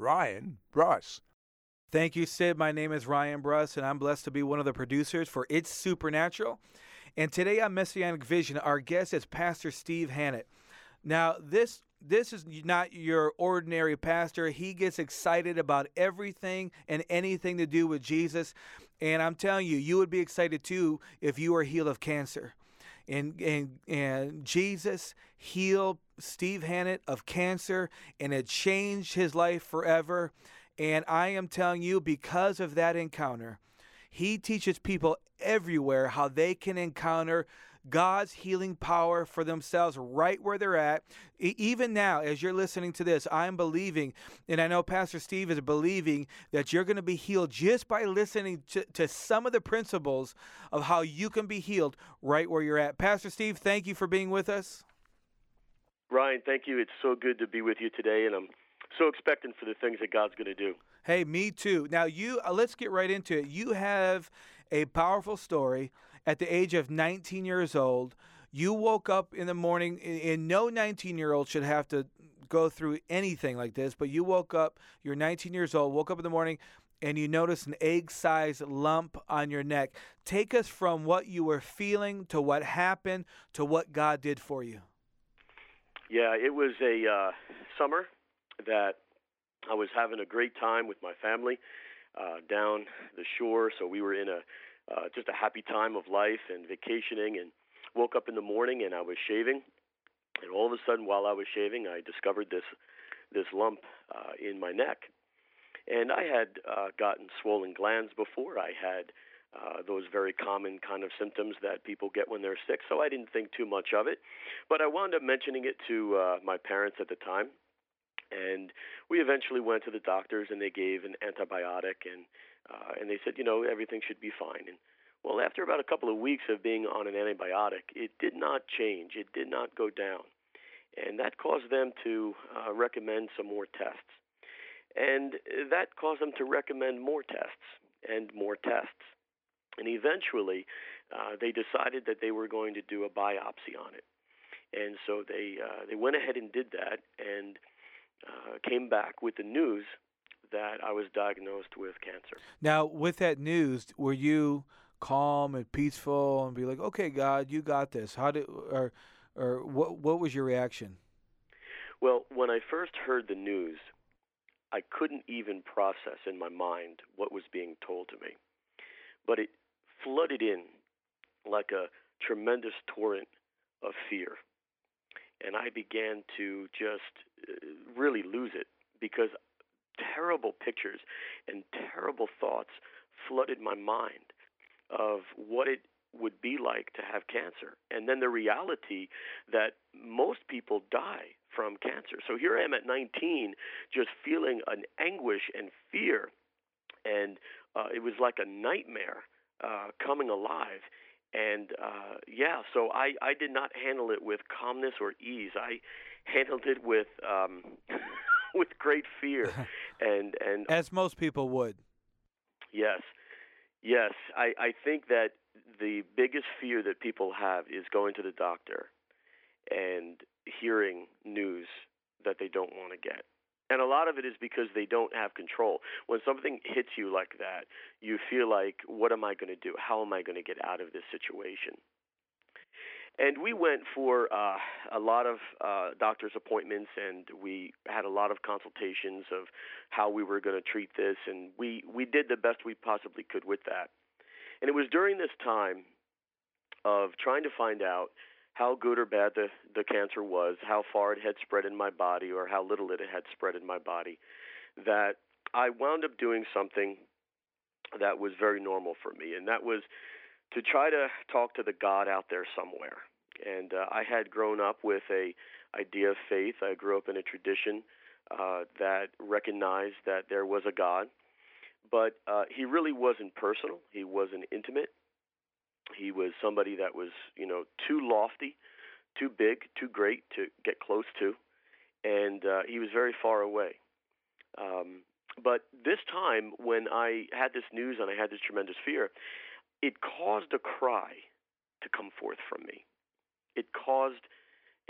Ryan Bruss. Thank you, Sid. My name is Ryan Bruss, and I'm blessed to be one of the producers for It's Supernatural. And today on Messianic Vision, our guest is Pastor Steve Hannett. Now, this is not your ordinary pastor. He gets excited about everything and anything to do with Jesus. And I'm telling you, you would be excited too if you were healed of cancer. And Jesus healed Steve Hannett of cancer, and it changed his life forever. And I am telling you, because of that encounter, he teaches people everywhere how they can encounter God's healing power for themselves right where they're at. Even now, as you're listening to this, I'm believing, and I know Pastor Steve is believing, that you're going to be healed just by listening to some of the principles of how you can be healed right where you're at. Pastor Steve, thank you for being with us. Ryan, thank you. It's so good to be with you today, and I'm so expectant for the things that God's going to do. Hey, me too. Now, let's get right into it. You have a powerful story. At the age of 19 years old, you woke up in the morning, and no 19-year-old should have to go through anything like this, but you woke up, you're 19 years old, woke up in the morning, and you noticed an egg-sized lump on your neck. Take us from what you were feeling to what happened to what God did for you. Yeah, it was a summer that I was having a great time with my family down the shore. So we were in just a happy time of life and vacationing, and woke up in the morning and I was shaving. And all of a sudden, while I was shaving, I discovered this lump in my neck. And I had gotten swollen glands before. I had those very common kind of symptoms that people get when they're sick. So I didn't think too much of it. But I wound up mentioning it to my parents at the time. And we eventually went to the doctors, and they gave an antibiotic, and they said, everything should be fine. And well, after about a couple of weeks of being on an antibiotic, it did not change. It did not go down. And that caused them to recommend some more tests. And that caused them to recommend more tests and more tests. And eventually, they decided that they were going to do a biopsy on it. And so they went ahead and did that, and came back with the news that I was diagnosed with cancer. Now, with that news, were you calm and peaceful and be like, "Okay, God, you got this"? Or what was your reaction? Well, when I first heard the news, I couldn't even process in my mind what was being told to me. But it flooded in like a tremendous torrent of fear. And I began to just really lose it, because terrible pictures and terrible thoughts flooded my mind of what it would be like to have cancer. And then the reality that most people die from cancer. So here I am at 19, just feeling an anguish and fear. And it was like a nightmare coming alive. And, so I did not handle it with calmness or ease. I handled it with with great fear. And as most people would. Yes. I think that the biggest fear that people have is going to the doctor and hearing news that they don't want to get. And a lot of it is because they don't have control. When something hits you like that, you feel like, what am I going to do? How am I going to get out of this situation? And we went for a lot of doctor's appointments, and we had a lot of consultations of how we were going to treat this, and we did the best we possibly could with that. And it was during this time of trying to find out how good or bad the cancer was, how far it had spread in my body, or how little it had spread in my body, that I wound up doing something that was very normal for me, and that was to try to talk to the God out there somewhere. And I had grown up with an idea of faith. I grew up in a tradition that recognized that there was a God. But he really wasn't personal. He wasn't intimate. He was somebody that was, you know, too lofty, too big, too great to get close to. And he was very far away. But this time, when I had this news and I had this tremendous fear, it caused a cry to come forth from me. It caused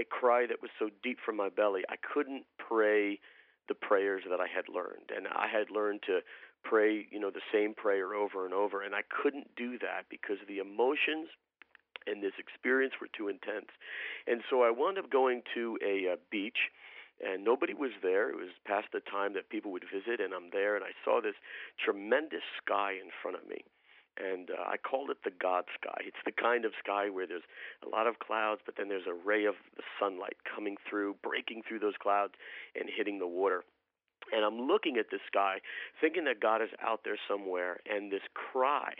a cry that was so deep from my belly, I couldn't pray the prayers that I had learned. And I had learned to pray, you know, the same prayer over and over. And I couldn't do that because the emotions and this experience were too intense. And so I wound up going to a beach, and nobody was there. It was past the time that people would visit, and I'm there, and I saw this tremendous sky in front of me. And I called it the God sky. It's the kind of sky where there's a lot of clouds, but then there's a ray of the sunlight coming through, breaking through those clouds and hitting the water. And I'm looking at this sky, thinking that God is out there somewhere, and this cry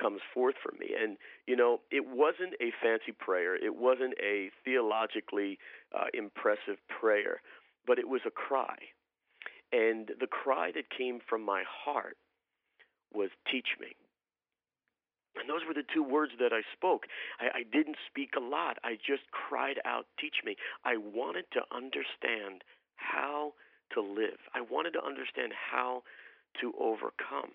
comes forth from me. And, you know, it wasn't a fancy prayer. It wasn't a theologically impressive prayer, but it was a cry. And the cry that came from my heart was, "Teach me." And those were the two words that I spoke. I didn't speak a lot. I just cried out, "Teach me." I wanted to understand how to live. I wanted to understand how to overcome.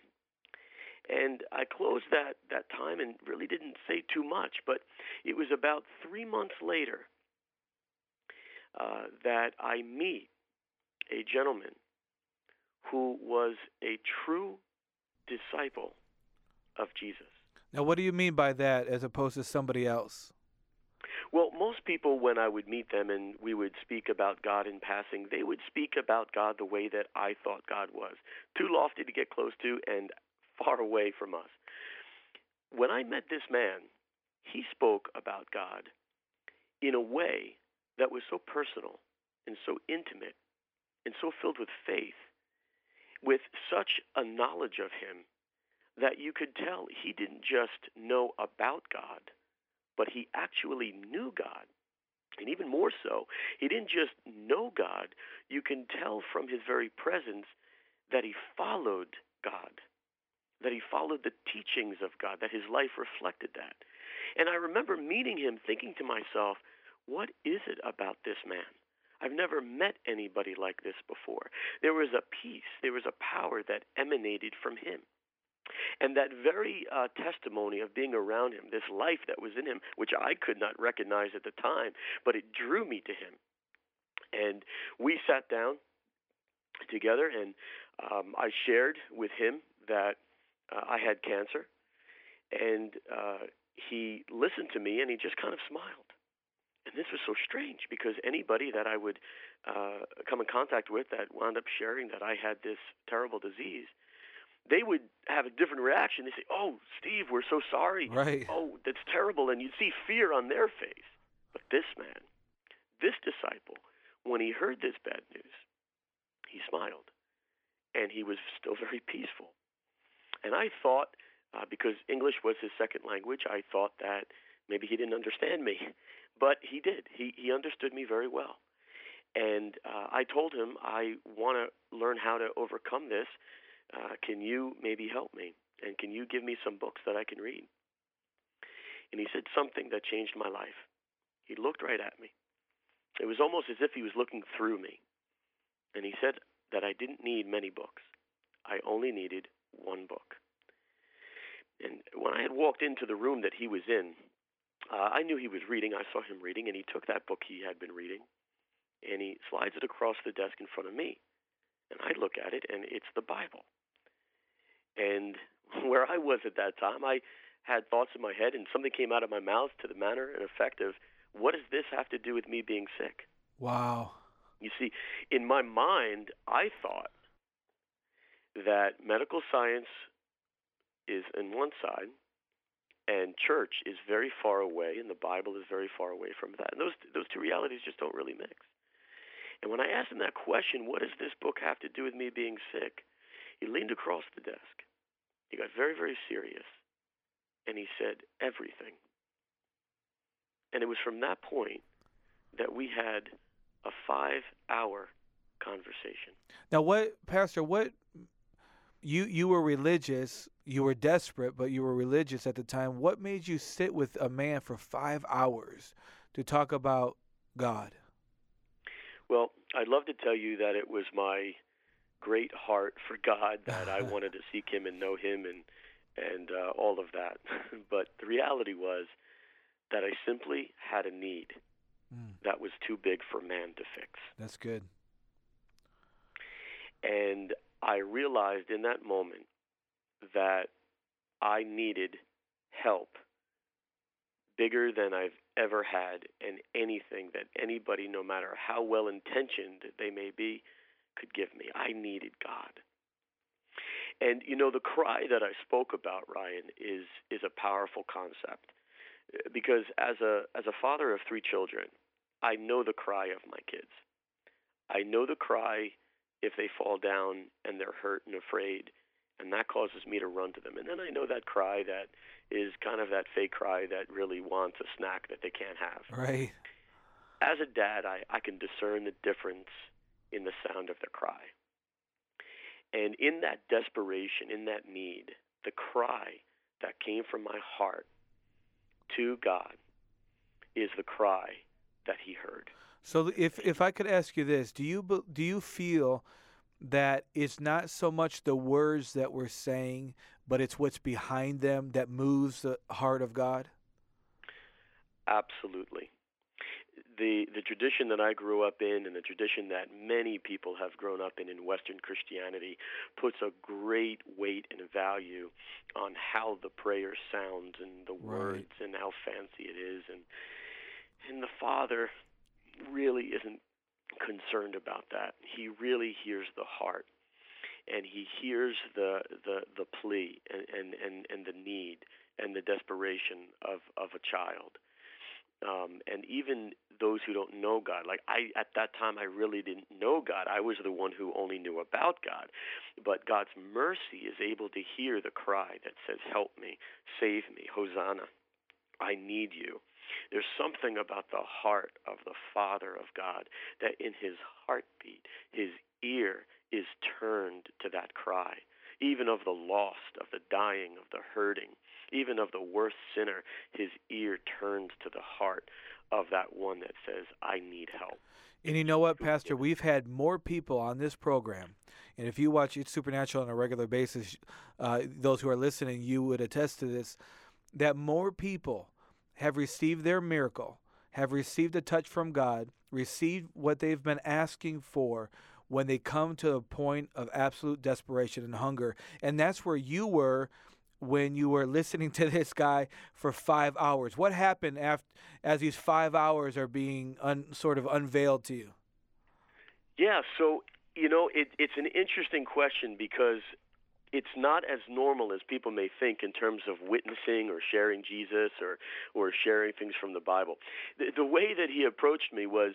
And I closed that time and really didn't say too much, but it was about 3 months later that I meet a gentleman who was a true disciple of Jesus. Now, what do you mean by that as opposed to somebody else? Well, most people, when I would meet them and we would speak about God in passing, they would speak about God the way that I thought God was, too lofty to get close to and far away from us. When I met this man, he spoke about God in a way that was so personal and so intimate and so filled with faith, with such a knowledge of him, that you could tell he didn't just know about God, but he actually knew God. And even more so, he didn't just know God. You can tell from his very presence that he followed God, that he followed the teachings of God, that his life reflected that. And I remember meeting him thinking to myself, what is it about this man? I've never met anybody like this before. There was a peace, there was a power that emanated from him. And that very testimony of being around him, this life that was in him, which I could not recognize at the time, but it drew me to him. And we sat down together, and I shared with him that I had cancer. And he listened to me, and he just kind of smiled. And this was so strange, because anybody that I would come in contact with that wound up sharing that I had this terrible disease, they would have a different reaction. They say, "Oh, Steve, we're so sorry." Right. "Oh, that's terrible." And you'd see fear on their face. But this man, this disciple, when he heard this bad news, he smiled. And he was still very peaceful. And I thought, because English was his second language, I thought that maybe he didn't understand me. But he did. He understood me very well. And I told him, "I want to learn how to overcome this. Can you maybe help me? And can you give me some books that I can read?" And he said something that changed my life. He looked right at me. It was almost as if he was looking through me. And he said that I didn't need many books. I only needed one book. And when I had walked into the room that he was in, I knew he was reading. I saw him reading, and he took that book he had been reading, and he slides it across the desk in front of me. And I look at it, and it's the Bible. And where I was at that time, I had thoughts in my head, and something came out of my mouth to the manner and effect of, what does this have to do with me being sick? Wow. You see, in my mind, I thought that medical science is on one side, and church is very far away, and the Bible is very far away from that. And those two realities just don't really mix. And when I asked him that question, what does this book have to do with me being sick? He leaned across the desk. He got very, very serious. And he said, everything. And it was from that point that we had a 5-hour conversation. Now, what, Pastor, what, you were religious, you were desperate, but you were religious at the time. What made you sit with a man for 5 hours to talk about God? Well, I'd love to tell you that it was my great heart for God that I wanted to seek him and know him and all of that. But the reality was that I simply had a need that was too big for man to fix. That's good. And I realized in that moment that I needed help bigger than I've ever had, and anything that anybody, no matter how well-intentioned they may be, could give me. I needed God. And, you know, the cry that I spoke about, Ryan, is a powerful concept, because as a father of 3 children, I know the cry of my kids. I know the cry if they fall down and they're hurt and afraid, and that causes me to run to them. And then I know that cry that is kind of that fake cry that really wants a snack that they can't have. Right. As a dad, I can discern the difference in the sound of their cry. And in that desperation, in that need, the cry that came from my heart to God is the cry that he heard. So if I could ask you this, do you feel that it's not so much the words that we're saying, but it's what's behind them that moves the heart of God? Absolutely. The tradition that I grew up in, and the tradition that many people have grown up in Western Christianity, puts a great weight and value on how the prayer sounds and the words and how fancy it is. And the Father really isn't concerned about that. He really hears the heart, and he hears the plea and the need and the desperation of a child. And even those who don't know God, like I, at that time, I really didn't know God. I was the one who only knew about God. But God's mercy is able to hear the cry that says, help me, save me, Hosanna, I need you. There's something about the heart of the Father of God that in his heartbeat, his ear is turned to that cry, even of the lost, of the dying, of the hurting, even of the worst sinner. His ear turns to the heart of that one that says, I need help. And you know what, Pastor? We've had more people on this program, and if you watch It's Supernatural on a regular basis, those who are listening, you would attest to this, that more people have received their miracle, have received a touch from God, received what they've been asking for, when they come to a point of absolute desperation and hunger. And that's where you were when you were listening to this guy for 5 hours. What happened after, as these 5 hours are being sort of unveiled to you? Yeah, so, you know, it's an interesting question, because it's not as normal as people may think in terms of witnessing or sharing Jesus or sharing things from the Bible. The way that he approached me was,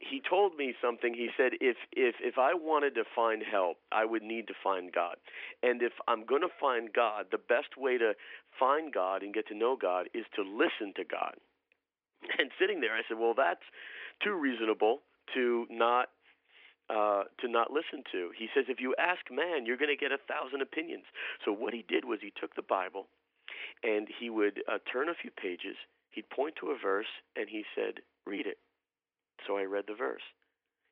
he told me something. He said, if I wanted to find help, I would need to find God. And if I'm going to find God, the best way to find God and get to know God is to listen to God. And sitting there, I said, well, that's too reasonable to not listen to. He says, if you ask man, you're going to get 1,000 opinions. So what he did was he took the Bible, and he would turn a few pages. He'd point to a verse, and he said, read it. So I read the verse.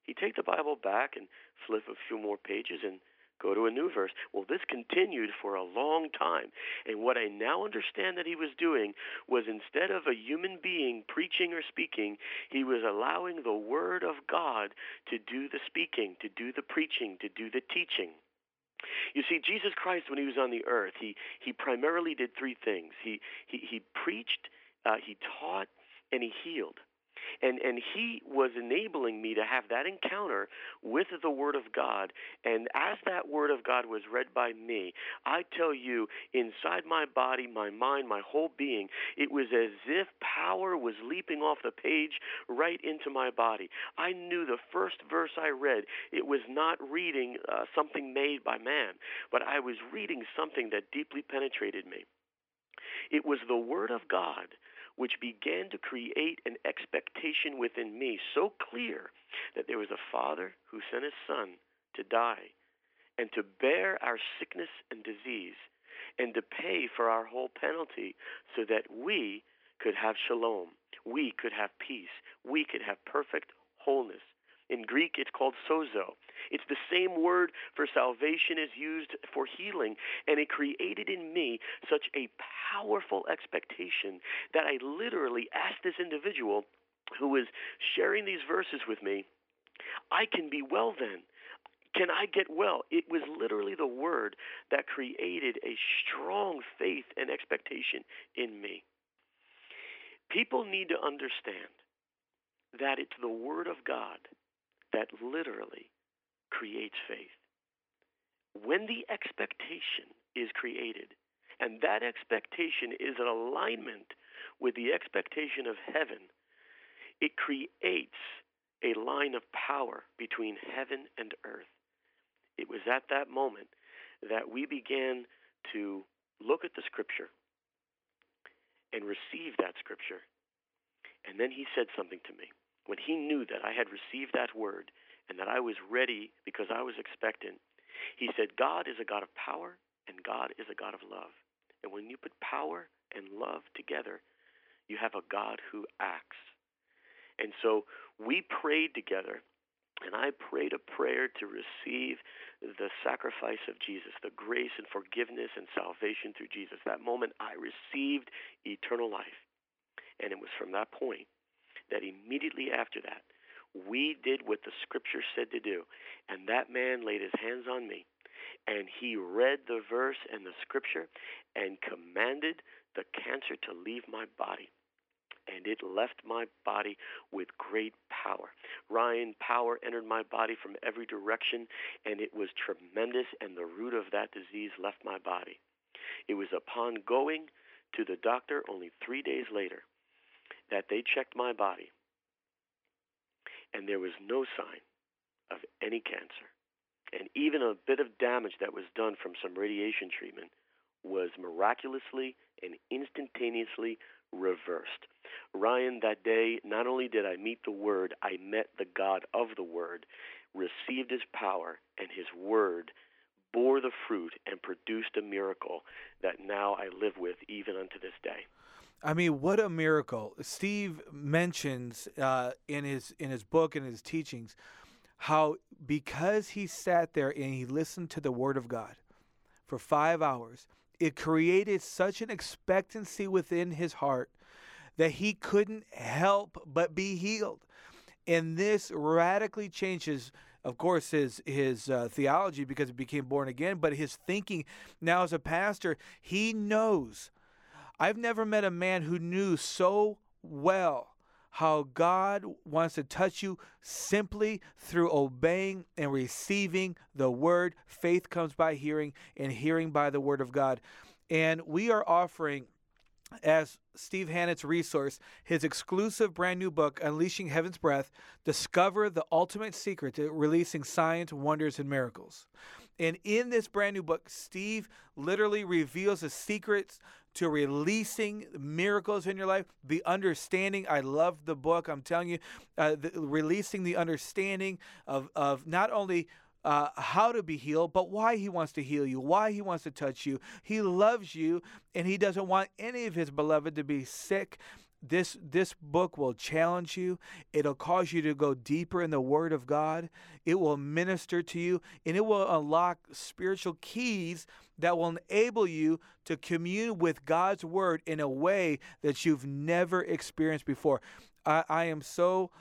He'd take the Bible back and flip a few more pages and go to a new verse. Well, this continued for a long time. And what I now understand that he was doing was, instead of a human being preaching or speaking, he was allowing the Word of God to do the speaking, to do the preaching, to do the teaching. You see, Jesus Christ, when he was on the earth, he primarily did 3 things. He preached, he taught, and he healed. And he was enabling me to have that encounter with the Word of God. And as that Word of God was read by me, I tell you, inside my body, my mind, my whole being, it was as if power was leaping off the page right into my body. I knew the first verse I read, it was not reading something made by man, but I was reading something that deeply penetrated me. It was the Word of God which began to create an expectation within me so clear that there was a Father who sent His Son to die and to bear our sickness and disease and to pay for our whole penalty so that we could have shalom, we could have peace, we could have perfect wholeness. In Greek, it's called sozo. It's the same word for salvation is used for healing, and it created in me such a powerful expectation that I literally asked this individual who was sharing these verses with me, I can be well then. Can I get well? It was literally the word that created a strong faith and expectation in me. People need to understand that it's the Word of God that literally creates faith. When the expectation is created, and that expectation is in alignment with the expectation of heaven, it creates a line of power between heaven and earth. It was at that moment that we began to look at the Scripture and receive that Scripture. And then he said something to me. When he knew that I had received that word and that I was ready because I was expectant, he said, God is a God of power and God is a God of love. And when you put power and love together, you have a God who acts. And so we prayed together, and I prayed a prayer to receive the sacrifice of Jesus, the grace and forgiveness and salvation through Jesus. That moment I received eternal life. And it was from that point that immediately after that, we did what the Scripture said to do. And that man laid his hands on me, and he read the verse and the Scripture and commanded the cancer to leave my body. And it left my body with great power. Ryan, power entered my body from every direction, and it was tremendous, and the root of that disease left my body. It was upon going to the doctor only 3 days later that they checked my body, and there was no sign of any cancer. And even a bit of damage that was done from some radiation treatment was miraculously and instantaneously reversed. Ryan, that day, not only did I meet the Word, I met the God of the Word, received His power, and His Word bore the fruit and produced a miracle that now I live with even unto this day. I mean, what a miracle. Steve mentions in his book and his teachings how because he sat there and he listened to the Word of God for 5 hours, it created such an expectancy within his heart that he couldn't help but be healed. And this radically changes, of course, his theology because he became born again, but his thinking now as a pastor, he knows. I've never met a man who knew so well how God wants to touch you simply through obeying and receiving the Word. Faith comes by hearing, and hearing by the Word of God. And we are offering, as Steve Hannett's resource, his exclusive brand new book, Unleashing Heaven's Breath, Discover the Ultimate Secret to Releasing Signs, Wonders, and Miracles. And in this brand new book, Steve literally reveals the secrets to releasing miracles in your life, the understanding. I love the book. I'm telling you, releasing the understanding of not only how to be healed, but why He wants to heal you, why He wants to touch you. He loves you, and He doesn't want any of His beloved to be sick. This book will challenge you. It'll cause you to go deeper in the Word of God. It will minister to you, and it will unlock spiritual keys that will enable you to commune with God's Word in a way that you've never experienced before. I am so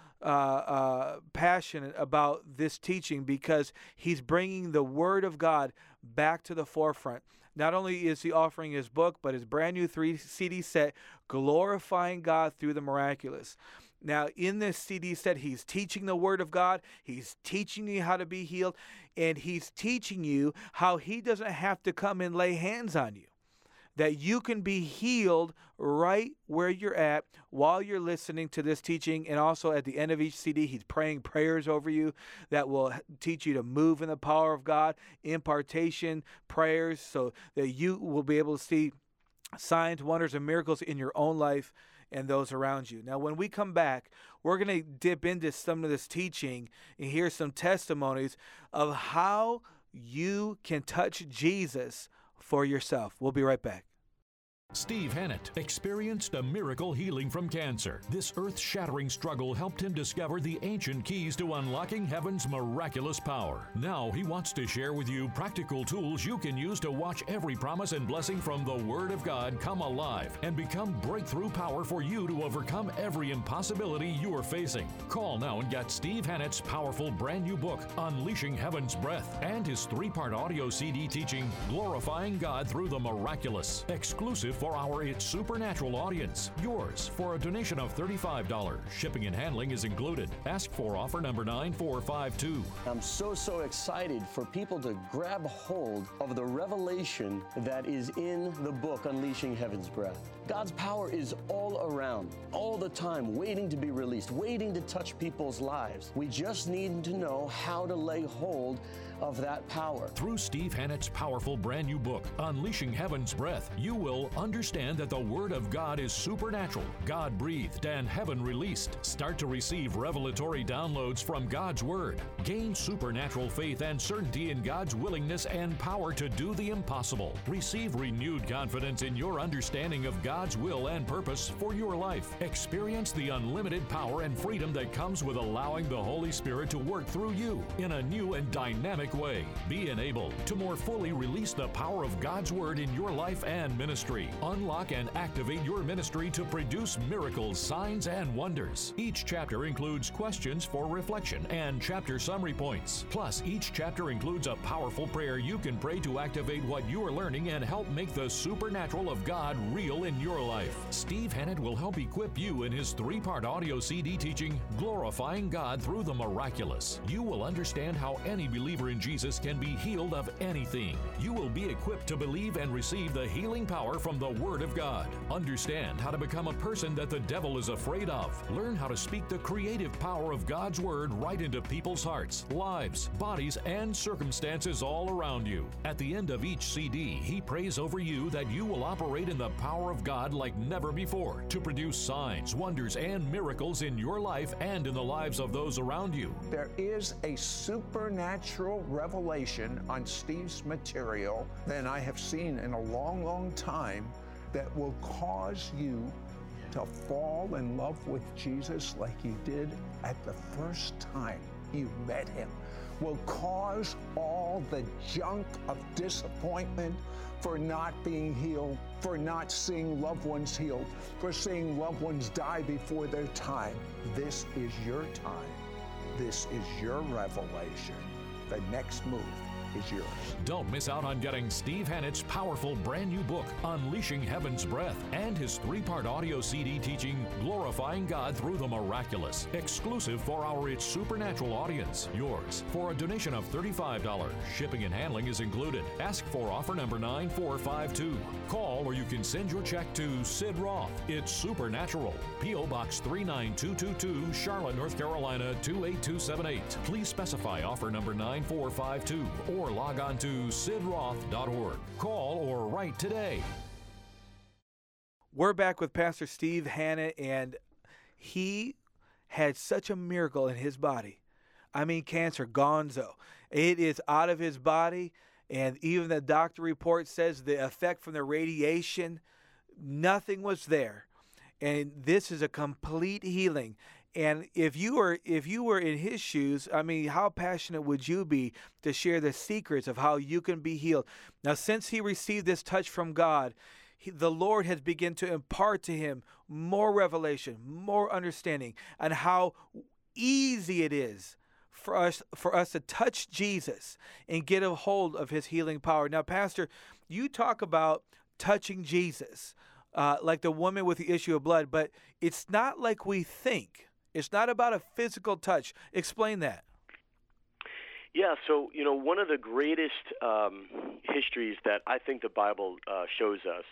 passionate about this teaching because he's bringing the Word of God back to the forefront. Not only is he offering his book, but his brand new 3-CD set, Glorifying God Through the Miraculous. Now, in this CD set, he's teaching the Word of God. He's teaching you how to be healed, and he's teaching you how he doesn't have to come and lay hands on you, that you can be healed right where you're at while you're listening to this teaching. And also at the end of each CD, he's praying prayers over you that will teach you to move in the power of God, impartation prayers, so that you will be able to see signs, wonders, and miracles in your own life. and those around you. Now, when we come back, we're going to dip into some of this teaching and hear some testimonies of how you can touch Jesus for yourself. We'll be right back. Steve Hannett experienced a miracle healing from cancer. This earth-shattering struggle helped him discover the ancient keys to unlocking heaven's miraculous power. Now he wants to share with you practical tools you can use to watch every promise and blessing from the Word of God come alive and become breakthrough power for you to overcome every impossibility you are facing. Call now and get Steve Hannett's powerful brand new book, Unleashing Heaven's Breath, and his 3-part audio CD teaching, Glorifying God Through the Miraculous, exclusive for our It's Supernatural audience. Yours for a donation of $35. Shipping and handling is included. Ask for offer number 9452. I'm so excited for people to grab hold of the revelation that is in the book, Unleashing Heaven's Breath. God's power is all around, all the time, waiting to be released, waiting to touch people's lives. We just need to know how to lay hold of that power. Through Steve Hannett's powerful brand new book, Unleashing Heaven's Breath, you will understand that the Word of God is supernatural, God-breathed, and heaven-released. Start to receive revelatory downloads from God's Word. Gain supernatural faith and certainty in God's willingness and power to do the impossible. Receive renewed confidence in your understanding of God's will and purpose for your life. Experience the unlimited power and freedom that comes with allowing the Holy Spirit to work through you in a new and dynamic way. Be enabled to more fully release the power of God's Word in your life and ministry. Unlock and activate your ministry to produce miracles, signs, and wonders. Each chapter includes questions for reflection and chapter summary points. Plus, each chapter includes a powerful prayer you can pray to activate what you are learning and help make the supernatural of God real in your life. Steve Hannett will help equip you in his 3-part audio CD teaching, Glorifying God Through the Miraculous. You will understand how any believer in Jesus can be healed of anything. You will be equipped to believe and receive the healing power from the Word of God. Understand how to become a person that the devil is afraid of. Learn how to speak the creative power of God's Word right into people's hearts, lives, bodies, and circumstances all around you. At the end of each CD, he prays over you that you will operate in the power of God like never before to produce signs, wonders, and miracles in your life and in the lives of those around you. There is a supernatural revelation on Steve's material than I have seen in a long, long time that will cause you to fall in love with Jesus like you did at the first time you met him, will cause all the junk of disappointment for not being healed, for not seeing loved ones healed, for seeing loved ones die before their time. This is your time. This is your revelation. The next move is yours. Don't miss out on getting Steve Hannett's powerful brand new book, Unleashing Heaven's Breath, and his 3-part audio CD teaching, Glorifying God Through the Miraculous, exclusive for our It's Supernatural audience. Yours for a donation of $35. Shipping and handling is included. Ask for offer number 9452. Call or you can send your check to Sid Roth, It's Supernatural, P.O. Box 39222, Charlotte, North Carolina 28278. Please specify offer number 9452 or log on to sidroth.org. Call or write today. We're back with Pastor Steve Hannett, and he had such a miracle in his body. I mean, cancer, gonzo. It is out of his body, and even the doctor report says the effect from the radiation, nothing was there. And this is a complete healing. And if you were in his shoes, I mean, how passionate would you be to share the secrets of how you can be healed? Now, since he received this touch from God, the Lord has begun to impart to him more revelation, more understanding, and how easy it is for us to touch Jesus and get a hold of his healing power. Now, Pastor, you talk about touching Jesus, like the woman with the issue of blood, but it's not like we think. It's not about a physical touch. Explain that. Yeah, so, one of the greatest histories that I think the Bible shows us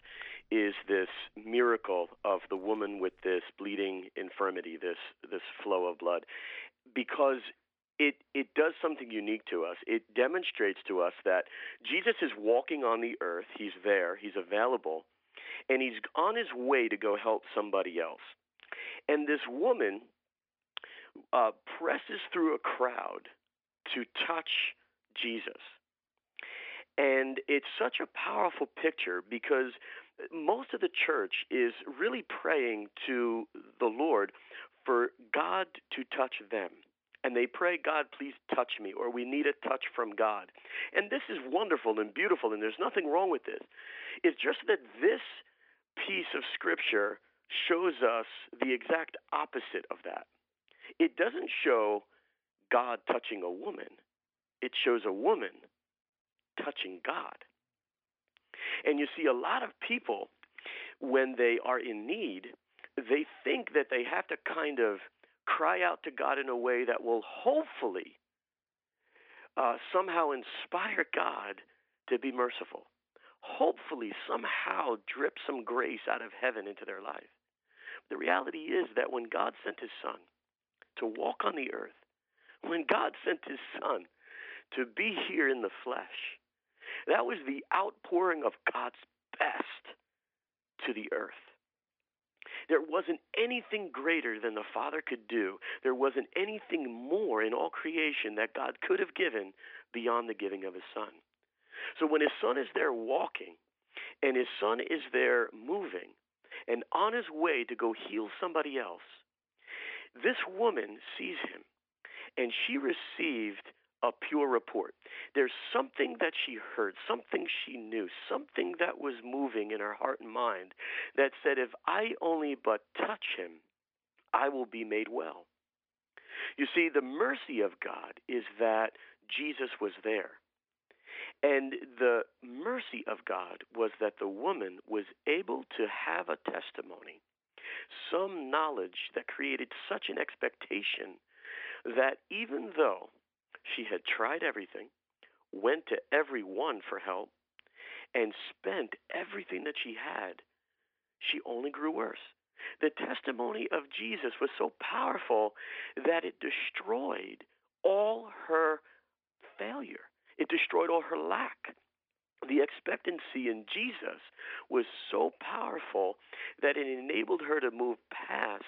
is this miracle of the woman with this bleeding infirmity, this flow of blood, because it does something unique to us. It demonstrates to us that Jesus is walking on the earth. He's there. He's available. and he's on his way to go help somebody else. And this woman presses through a crowd to touch Jesus. And it's such a powerful picture because most of the church is really praying to the Lord for God to touch them. And they pray, God, please touch me, or we need a touch from God. And this is wonderful and beautiful, and there's nothing wrong with this. It's just that this piece of Scripture shows us the exact opposite of that. It doesn't show God touching a woman. It shows a woman touching God. And you see, a lot of people, when they are in need, they think that they have to kind of cry out to God in a way that will hopefully somehow inspire God to be merciful, hopefully somehow drip some grace out of heaven into their life. The reality is that when God sent his son to walk on the earth, when God sent his son to be here in the flesh, that was the outpouring of God's best to the earth. There wasn't anything greater than the Father could do. There wasn't anything more in all creation that God could have given beyond the giving of his son. So when his son is there walking and his son is there moving and on his way to go heal somebody else, this woman sees him and she received a pure report. There's something that she heard, something she knew, something that was moving in her heart and mind that said, if I only but touch him, I will be made well. You see, the mercy of God is that Jesus was there. And the mercy of God was that the woman was able to have a testimony, some knowledge that created such an expectation that even though she had tried everything, went to everyone for help, and spent everything that she had, she only grew worse. The testimony of Jesus was so powerful that it destroyed all her failure. It destroyed all her lack. The expectancy in Jesus was so powerful that it enabled her to move past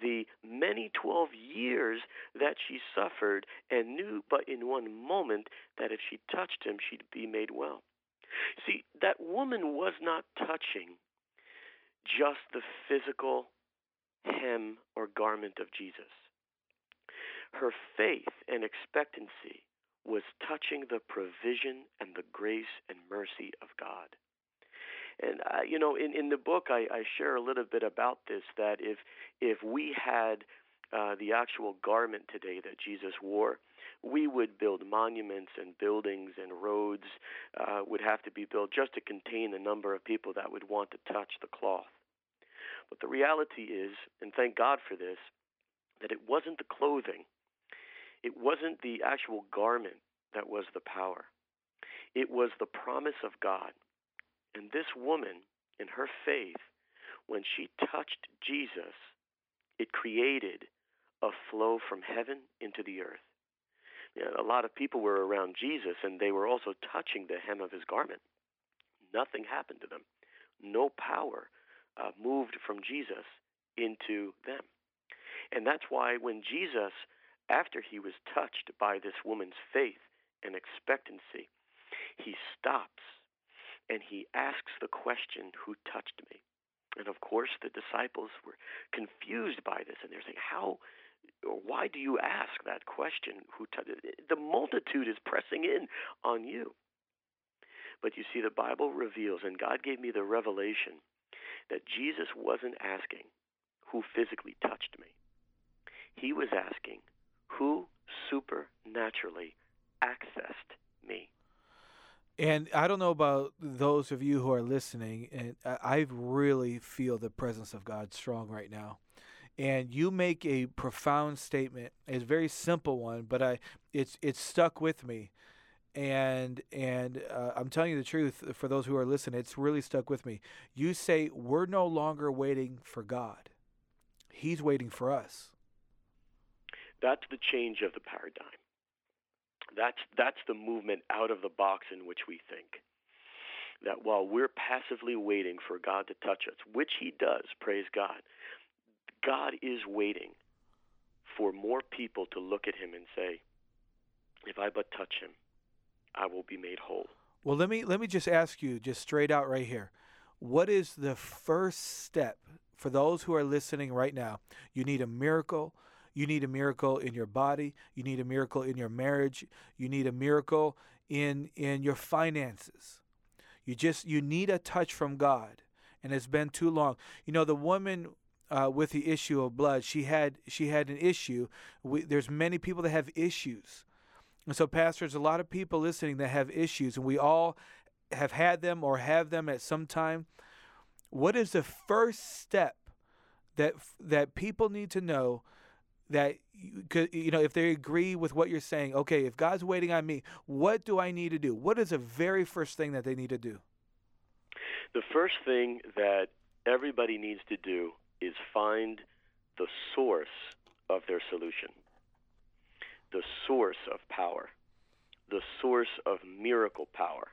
the many 12 years that she suffered and knew but in one moment that if she touched him, she'd be made well. See, that woman was not touching just the physical hem or garment of Jesus. Her faith and expectancy was touching the provision and the grace and mercy of God. And, you know, in the book, I share a little bit about this, that if we had the actual garment today that Jesus wore, we would build monuments and buildings and roads would have to be built just to contain the number of people that would want to touch the cloth. But the reality is, and thank God for this, that it wasn't the clothing. It wasn't the actual garment that was the power. It was the promise of God. And this woman, in her faith, when she touched Jesus, it created a flow from heaven into the earth. You know, a lot of people were around Jesus, and they were also touching the hem of his garment. Nothing happened to them. No power moved from Jesus into them. And that's why when Jesus, after he was touched by this woman's faith and expectancy, he stops and he asks the question, who touched me? And of course, the disciples were confused by this, and they're saying, how or why do you ask that question? Who touched? The multitude is pressing in on you. But you see, the Bible reveals, and God gave me the revelation, that Jesus wasn't asking who physically touched me. He was asking, who supernaturally accessed me? And I don't know about those of you who are listening, and I really feel the presence of God strong right now. And you make a profound statement. It's a very simple one, but it's stuck with me. And I'm telling you the truth, for those who are listening, it's really stuck with me. You say, we're no longer waiting for God. He's waiting for us. That's the change of the paradigm. That's the movement out of the box in which we think. that while we're passively waiting for God to touch us, which he does, praise God, God is waiting for more people to look at him and say, if I but touch him, I will be made whole. Well, let me just ask you just straight out right here. What is the first step for those who are listening right now? You need a miracle. You need a miracle in your body. You need a miracle in your marriage. You need a miracle in your finances. You need a touch from God, and it's been too long. You know, the woman with the issue of blood, she had an issue. There's many people that have issues. And so, Pastor, there's a lot of people listening that have issues, and we all have had them or have them at some time. What is the first step that people need to know that, you know, if they agree with what you're saying, okay, if God's waiting on me, what do I need to do? What is the very first thing that they need to do? The first thing that everybody needs to do is find the source of their solution, the source of power, the source of miracle power.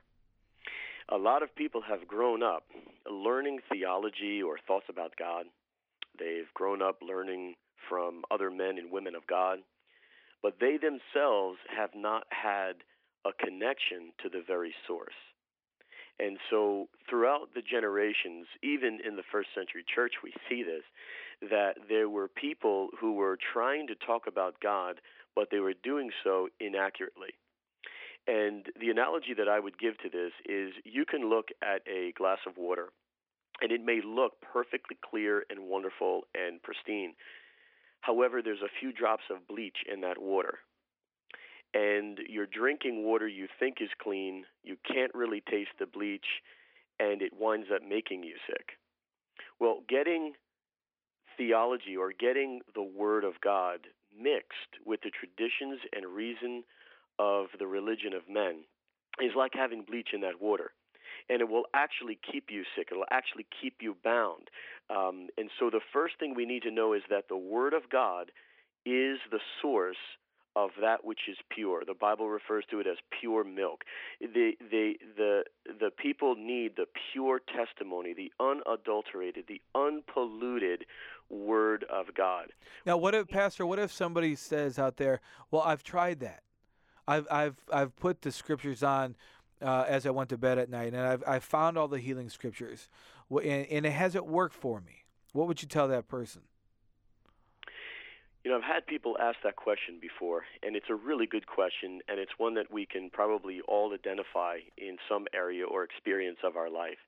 A lot of people have grown up learning theology or thoughts about God. They've grown up learning from other men and women of God, but they themselves have not had a connection to the very source. And so throughout the generations, even in the first century church, we see this, that there were people who were trying to talk about God, but they were doing so inaccurately. And the analogy that I would give to this is you can look at a glass of water, and it may look perfectly clear and wonderful and pristine. However, there's a few drops of bleach in that water. And you're drinking water you think is clean, you can't really taste the bleach, and it winds up making you sick. Well, getting theology or getting the Word of God mixed with the traditions and reason of the religion of men is like having bleach in that water. And it will actually keep you sick. It will actually keep you bound. And so the first thing we need to know is that the Word of God is the source of that which is pure. The Bible refers to it as pure milk. The people need the pure testimony, the unadulterated, the unpolluted Word of God. Now, what if somebody says out there, well, I've tried that. I've put the scriptures on as I went to bed at night, and I found all the healing scriptures, and it hasn't worked for me. What would you tell that person? You know, I've had people ask that question before, and it's a really good question, and it's one that we can probably all identify in some area or experience of our life.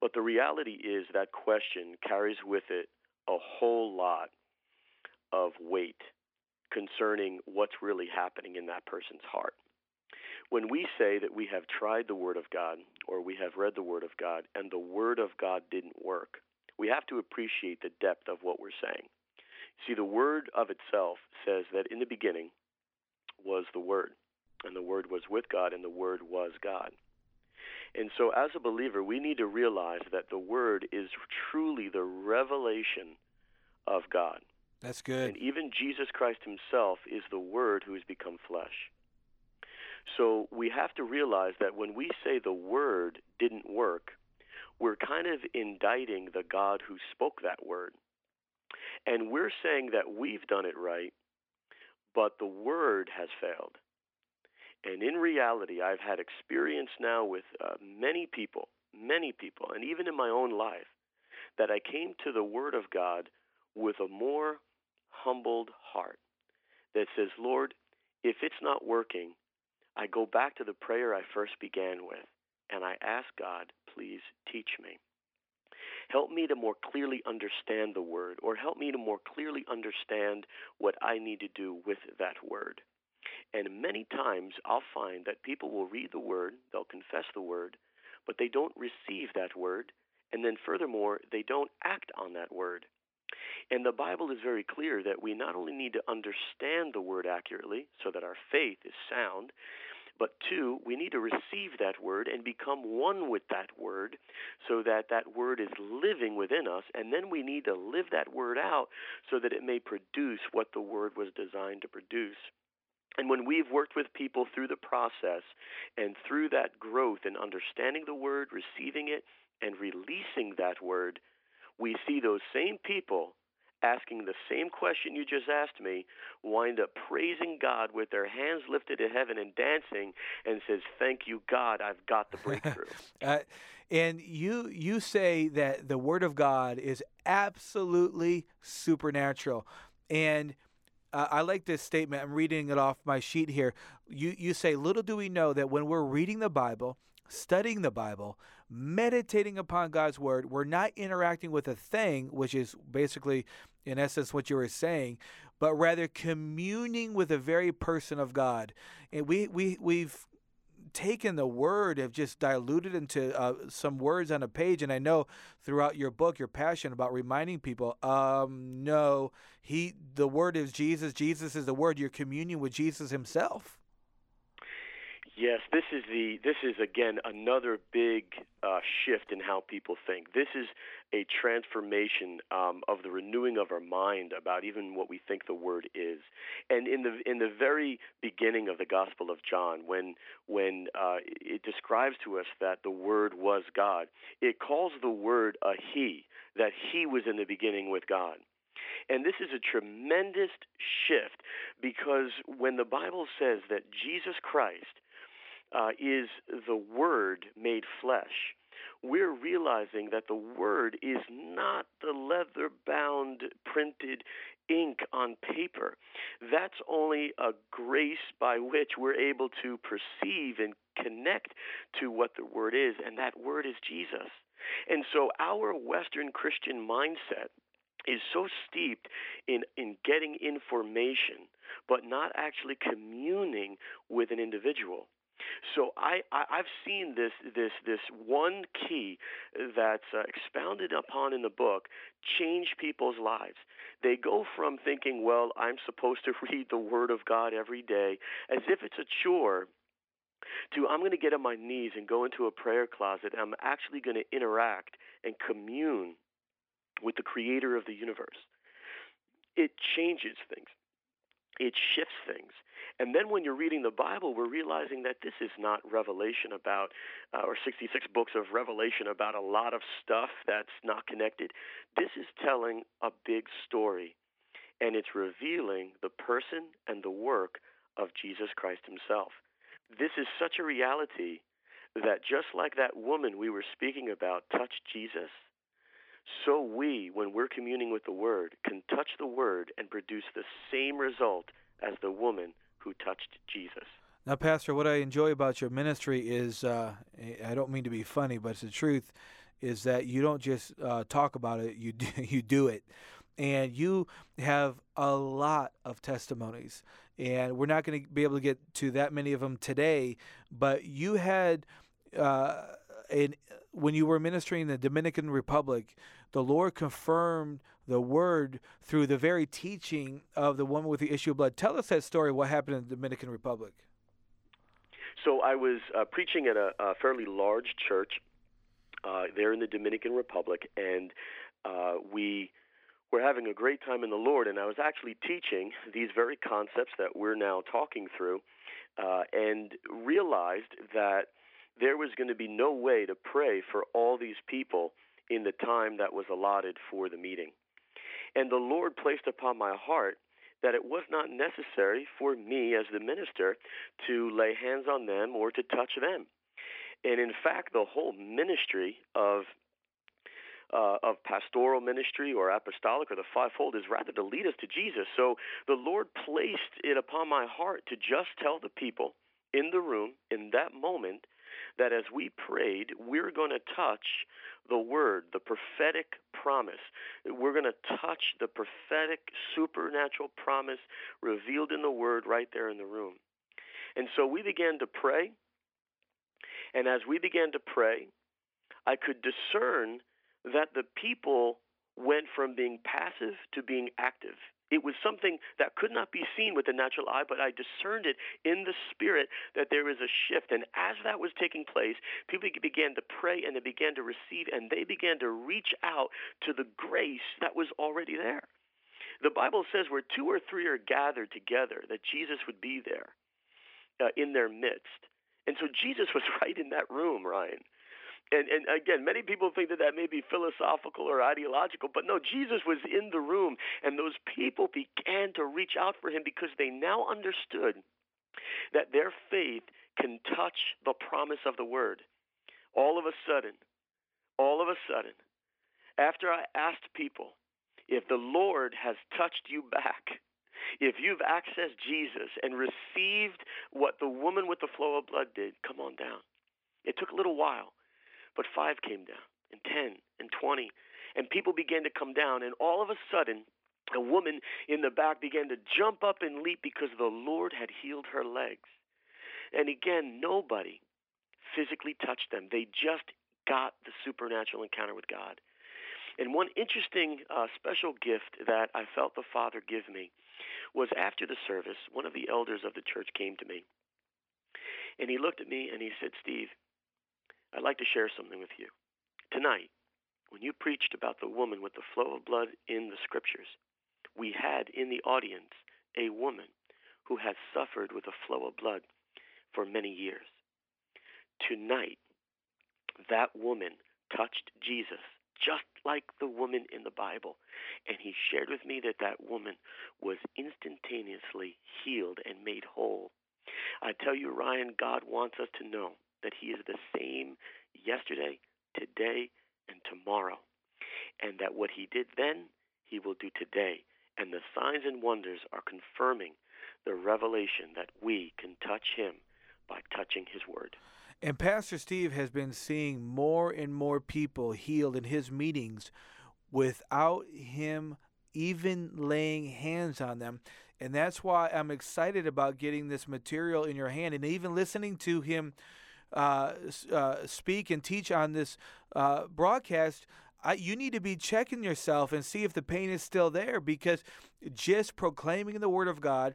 But the reality is that question carries with it a whole lot of weight concerning what's really happening in that person's heart. When we say that we have tried the Word of God or we have read the Word of God and the Word of God didn't work, we have to appreciate the depth of what we're saying. See, the Word of itself says that in the beginning was the Word, and the Word was with God, and the Word was God. And so as a believer, we need to realize that the Word is truly the revelation of God. That's good. And even Jesus Christ himself is the Word who has become flesh. So we have to realize that when we say the Word didn't work, we're kind of indicting the God who spoke that Word. And we're saying that we've done it right, but the Word has failed. And in reality, I've had experience now with many people, and even in my own life, that I came to the Word of God with a more humbled heart that says, Lord, if it's not working, I go back to the prayer I first began with, and I ask God, please teach me. Help me to more clearly understand the Word, or help me to more clearly understand what I need to do with that Word. And many times I'll find that people will read the Word, they'll confess the Word, but they don't receive that Word, and then furthermore, they don't act on that Word. And the Bible is very clear that we not only need to understand the Word accurately so that our faith is sound, but two, we need to receive that Word and become one with that Word so that that Word is living within us, and then we need to live that Word out so that it may produce what the Word was designed to produce. And when we've worked with people through the process and through that growth in understanding the word, receiving it, and releasing that word, we see those same people asking the same question you just asked me, wind up praising God with their hands lifted to heaven and dancing, and says, "Thank you, God, I've got the breakthrough." And you say that the Word of God is absolutely supernatural. And I like this statement. I'm reading it off my sheet here. You say, little do we know that when we're reading the Bible, studying the Bible, meditating upon God's word, we're not interacting with a thing, which is basically, in essence, what you were saying, but rather communing with the very person of God. And we've taken the word, have just diluted into some words on a page. And I know throughout your book, you're passionate about reminding people, no, the word is Jesus. Jesus is the word. You're communion with Jesus himself. Yes, this is again another big shift in how people think. This is a transformation of the renewing of our mind about even what we think the word is. And in the very beginning of the Gospel of John, when it describes to us that the Word was God, it calls the Word a He, that He was in the beginning with God. And this is a tremendous shift, because when the Bible says that Jesus Christ is the Word made flesh, we're realizing that the Word is not the leather-bound, printed ink on paper. That's only a grace by which we're able to perceive and connect to what the Word is, and that Word is Jesus. And so our Western Christian mindset is so steeped in getting information, but not actually communing with an individual. So I've seen this one key that's expounded upon in the book change people's lives. They go from thinking, well, I'm supposed to read the Word of God every day, as if it's a chore, to I'm going to get on my knees and go into a prayer closet, and I'm actually going to interact and commune with the Creator of the universe. It changes things. It shifts things. And then when you're reading the Bible, we're realizing that this is not revelation about, or 66 books of Revelation about a lot of stuff that's not connected. This is telling a big story, and it's revealing the person and the work of Jesus Christ himself. This is such a reality that just like that woman we were speaking about touched Jesus, so we, when we're communing with the Word, can touch the Word and produce the same result as the woman who touched Jesus. Now, Pastor, what I enjoy about your ministry is, I don't mean to be funny, but it's the truth, is that you don't just talk about it, you do it. And you have a lot of testimonies. And we're not going to be able to get to that many of them today, but you had... when you were ministering in the Dominican Republic, the Lord confirmed the word through the very teaching of the woman with the issue of blood. Tell us that story, what happened in the Dominican Republic. So I was preaching at a fairly large church there in the Dominican Republic, and we were having a great time in the Lord, and I was actually teaching these very concepts that we're now talking through, and realized that there was going to be no way to pray for all these people in the time that was allotted for the meeting. And the Lord placed upon my heart that it was not necessary for me as the minister to lay hands on them or to touch them. And in fact, the whole ministry of pastoral ministry or apostolic or the fivefold is rather to lead us to Jesus. So the Lord placed it upon my heart to just tell the people in the room in that moment that as we prayed, we're going to touch the word, the prophetic promise. We're going to touch the prophetic supernatural promise revealed in the word right there in the room. And so we began to pray, and as we began to pray, I could discern that the people went from being passive to being active. It was something that could not be seen with the natural eye, but I discerned it in the spirit that there was a shift. And as that was taking place, people began to pray and they began to receive, and they began to reach out to the grace that was already there. The Bible says where two or three are gathered together, that Jesus would be there in their midst. And so Jesus was right in that room, Ryan. And again, many people think that may be philosophical or ideological, but no, Jesus was in the room, and those people began to reach out for him because they now understood that their faith can touch the promise of the word. All of a sudden, after I asked people, if the Lord has touched you back, if you've accessed Jesus and received what the woman with the flow of blood did, come on down. It took a little while, but 5 came down, and 10, and 20, and people began to come down, and all of a sudden, a woman in the back began to jump up and leap because the Lord had healed her legs. And again, nobody physically touched them. They just got the supernatural encounter with God. And one interesting special gift that I felt the Father give me was after the service, one of the elders of the church came to me, and he looked at me and he said, Steve, I'd like to share something with you. Tonight, when you preached about the woman with the flow of blood in the scriptures, we had in the audience a woman who has suffered with a flow of blood for many years. Tonight, that woman touched Jesus, just like the woman in the Bible. And he shared with me that that woman was instantaneously healed and made whole. I tell you, Ryan, God wants us to know that he is the same yesterday, today, and tomorrow. And that what he did then, he will do today. And the signs and wonders are confirming the revelation that we can touch him by touching his word. And Pastor Steve has been seeing more and more people healed in his meetings without him even laying hands on them. And that's why I'm excited about getting this material in your hand and even listening to him speak and teach on this broadcast. You need to be checking yourself and see if the pain is still there, because just proclaiming the word of God,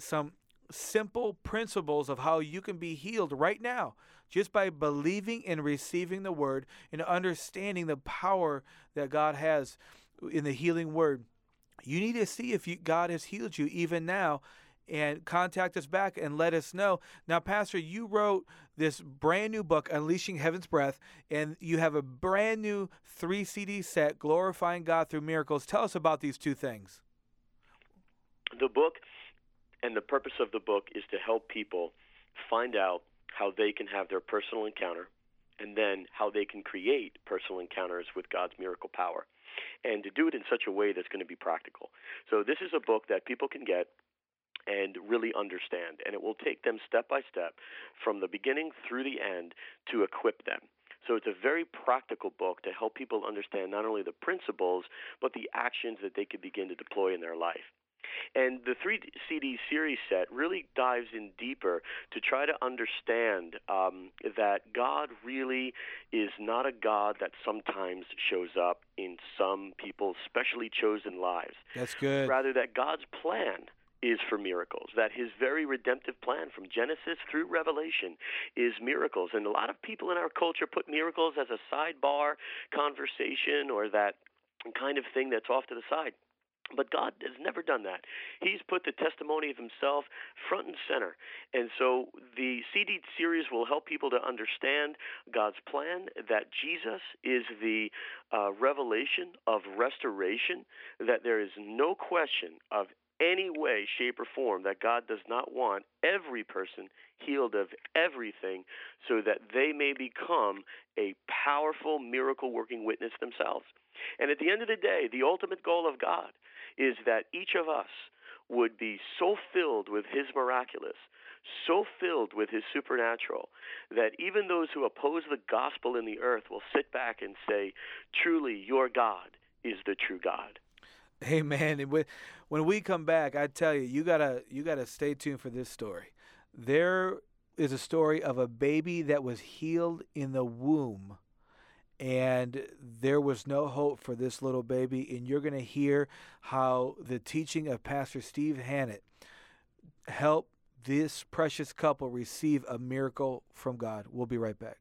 some simple principles of how you can be healed right now just by believing and receiving the word and understanding the power that God has in the healing word. You need to see if God has healed you even now, and contact us back and let us know. Now, Pastor, you wrote this brand new book, Unleashing Heaven's Breath, and you have a brand new 3-CD set, Glorifying God Through Miracles. Tell us about these two things. The book, and the purpose of the book, is to help people find out how they can have their personal encounter, and then how they can create personal encounters with God's miracle power, and to do it in such a way that's going to be practical. So this is a book that people can get and really understand, and it will take them step by step from the beginning through the end to equip them. So it's a very practical book to help people understand not only the principles, but the actions that they can begin to deploy in their life. And the 3-CD series set really dives in deeper to try to understand that God really is not a God that sometimes shows up in some people's specially chosen lives. That's good. Rather, that God's plan is for miracles, that his very redemptive plan from Genesis through Revelation is miracles. And a lot of people in our culture put miracles as a sidebar conversation or that kind of thing that's off to the side. But God has never done that. He's put the testimony of himself front and center. And so the CD series will help people to understand God's plan, that Jesus is the revelation of restoration, that there is no question of any way, shape, or form that God does not want every person healed of everything, so that they may become a powerful miracle-working witness themselves. And at the end of the day, the ultimate goal of God is that each of us would be so filled with his miraculous, so filled with his supernatural, that even those who oppose the gospel in the earth will sit back and say, truly, your God is the true God. Amen. And when we come back, I tell you, you gotta stay tuned for this story. There is a story of a baby that was healed in the womb, and there was no hope for this little baby. And you're going to hear how the teaching of Pastor Steve Hannett helped this precious couple receive a miracle from God. We'll be right back.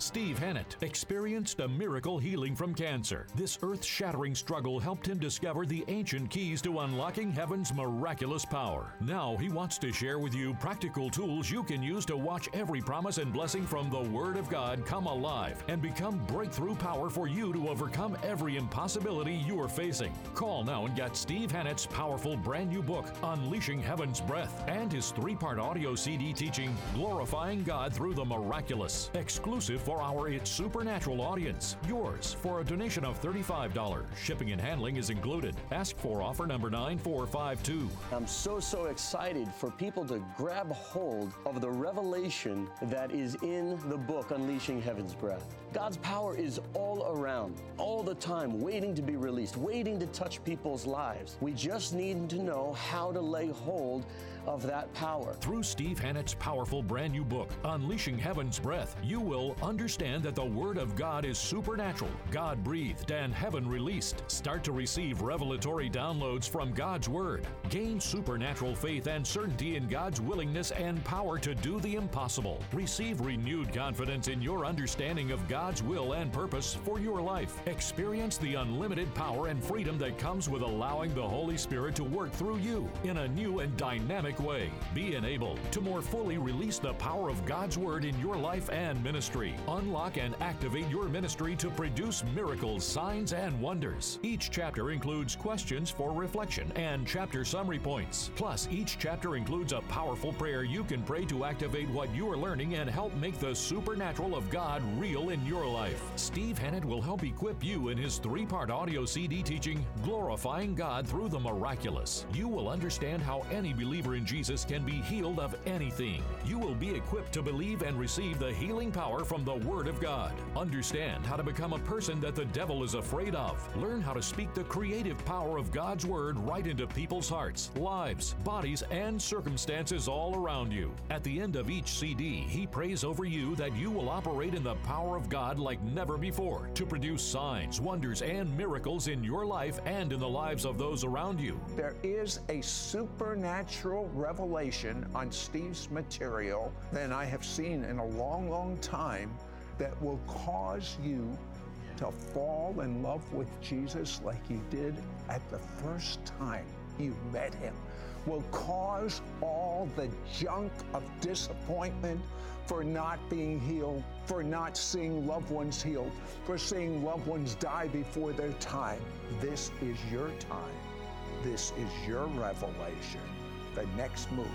Steve Hannett experienced a miracle healing from cancer. This earth-shattering struggle helped him discover the ancient keys to unlocking heaven's miraculous power. Now he wants to share with you practical tools you can use to watch every promise and blessing from the Word of God come alive and become breakthrough power for you to overcome every impossibility you're facing. Call now and get Steve Hannett's powerful brand new book, Unleashing Heaven's Breath, and his 3-part audio CD teaching, Glorifying God Through the Miraculous, exclusive for our It's Supernatural audience. Yours for a donation of $35. Shipping and handling is included. Ask for offer number 9452. I'm so excited for people to grab hold of the revelation that is in the book, Unleashing Heaven's Breath. God's power is all around, all the time, waiting to be released, waiting to touch people's lives. We just need to know how to lay hold of that power. Through Steve Hannett's powerful brand new book, Unleashing Heaven's Breath, you will understand that the Word of God is supernatural, God-breathed, and heaven-released. Start to receive revelatory downloads from God's Word. Gain supernatural faith and certainty in God's willingness and power to do the impossible. Receive renewed confidence in your understanding of God's will and purpose for your life. Experience the unlimited power and freedom that comes with allowing the Holy Spirit to work through you in a new and dynamic way. Be enabled to more fully release the power of God's Word in your life and ministry. Unlock and activate your ministry to produce miracles, signs, and wonders. Each chapter includes questions for reflection and chapter summary points. Plus, each chapter includes a powerful prayer you can pray to activate what you are learning and help make the supernatural of God real in your life. Steve Hannett will help equip you in his 3-part audio CD teaching, Glorifying God Through the Miraculous. You will understand how any believer in Jesus can be healed of anything. You will be equipped to believe and receive the healing power from the Word of God. Understand how to become a person that the devil is afraid of. Learn how to speak the creative power of God's Word right into people's hearts, lives, bodies, and circumstances all around you. At the end of each CD, he prays over you that you will operate in the power of God like never before to produce signs, wonders, and miracles in your life and in the lives of those around you. There is a supernatural revelation on Steve's material than I have seen in a long time that will cause you to fall in love with Jesus like you did at the first time you met him, will cause all the junk of disappointment for not being healed, for not seeing loved ones healed, for seeing loved ones die before their time. This is your time. This is your revelation. The next move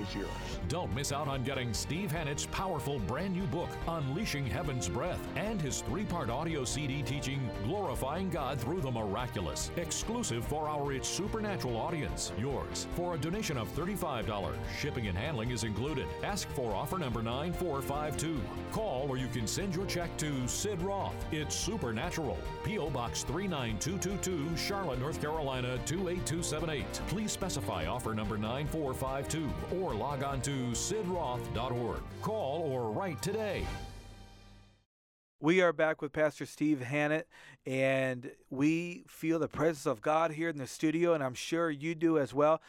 is yours. Don't miss out on getting Steve Hannett's powerful brand new book, Unleashing Heaven's Breath, and his 3-part audio CD teaching, Glorifying God Through the Miraculous, exclusive for our It's Supernatural audience. Yours for a donation of $35. Shipping and handling is included. Ask for offer number 9452. Call or you can send your check to Sid Roth, It's Supernatural, P.O. Box 39222, Charlotte, North Carolina 28278. Please specify offer number 9452 or log on to sidroth.org. Call or write today. We are back with Pastor Steve Hannett, and we feel the presence of God here in the studio, and I'm sure you do as well.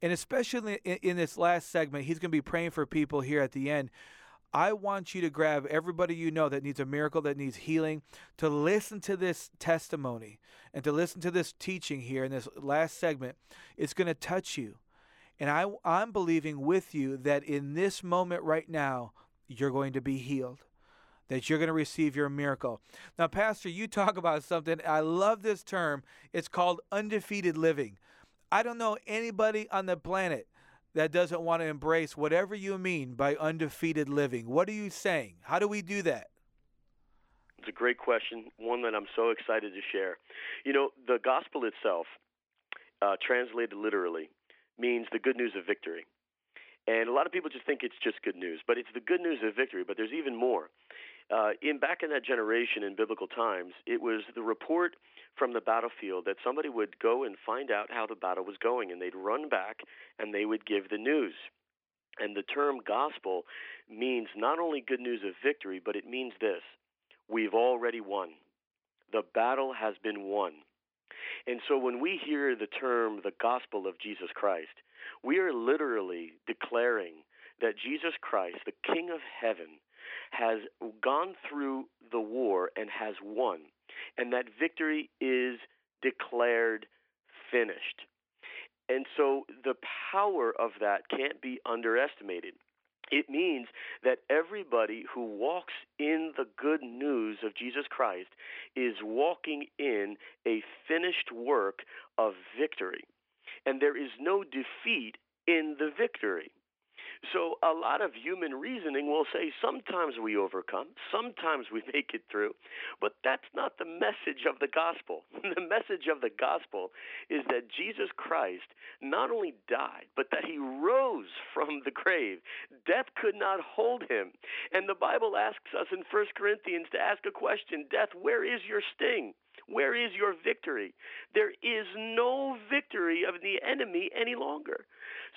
And especially in this last segment, he's going to be praying for people here at the end. I want you to grab everybody you know that needs a miracle, that needs healing, to listen to this testimony and to listen to this teaching here in this last segment. It's going to touch you. And I'm believing with you that in this moment right now, you're going to be healed, that you're going to receive your miracle. Now, Pastor, you talk about something. I love this term. It's called undefeated living. I don't know anybody on the planet that doesn't want to embrace whatever you mean by undefeated living. What are you saying? How do we do that? It's a great question, one that I'm so excited to share. You know, the gospel itself, translated literally, means the good news of victory. And a lot of people just think it's just good news, but it's the good news of victory, but there's even more. Back in that generation in biblical times, it was the report from the battlefield that somebody would go and find out how the battle was going, and they'd run back and they would give the news. And the term gospel means not only good news of victory, but it means this: we've already won. The battle has been won. And so when we hear the term the gospel of Jesus Christ, we are literally declaring that Jesus Christ, the King of Heaven, has gone through the war and has won. And that victory is declared finished. And so the power of that can't be underestimated. It means that everybody who walks in the good news of Jesus Christ is walking in a finished work of victory. And there is no defeat in the victory. So a lot of human reasoning will say sometimes we overcome, sometimes we make it through, but that's not the message of the gospel. The message of the gospel is that Jesus Christ not only died, but that he rose from the grave. Death could not hold him. And the Bible asks us in 1 Corinthians to ask a question, death, where is your sting? Where is your victory? There is no victory of the enemy any longer.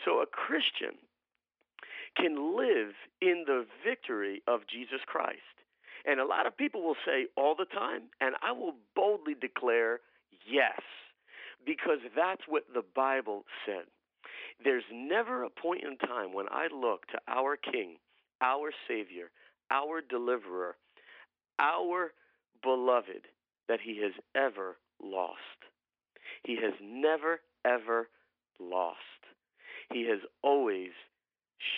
So a Christian can live in the victory of Jesus Christ. And a lot of people will say all the time, and I will boldly declare yes, because that's what the Bible said. There's never a point in time when I look to our King, our Savior, our Deliverer, our Beloved, that he has ever lost. He has never, ever lost. He has always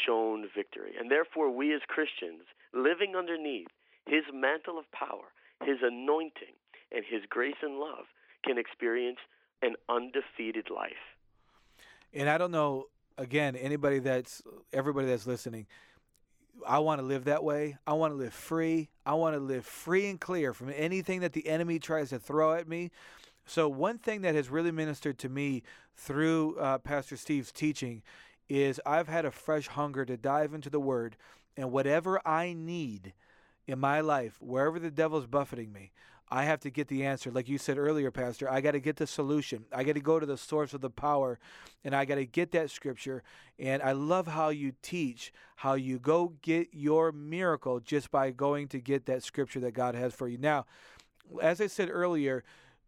shown victory. And therefore, we as Christians, living underneath his mantle of power, his anointing, and his grace and love, can experience an undefeated life. And I don't know, again, everybody that's listening, I want to live that way. I want to live free. I want to live free and clear from anything that the enemy tries to throw at me. So one thing that has really ministered to me through Pastor Steve's teaching is I've had a fresh hunger to dive into the Word, and whatever I need in my life, wherever the devil's buffeting me, I have to get the answer. Like you said earlier, Pastor, I got to get the solution. I got to go to the source of the power, and I got to get that scripture. And I love how you teach how you go get your miracle just by going to get that scripture that God has for you. Now, as I said earlier,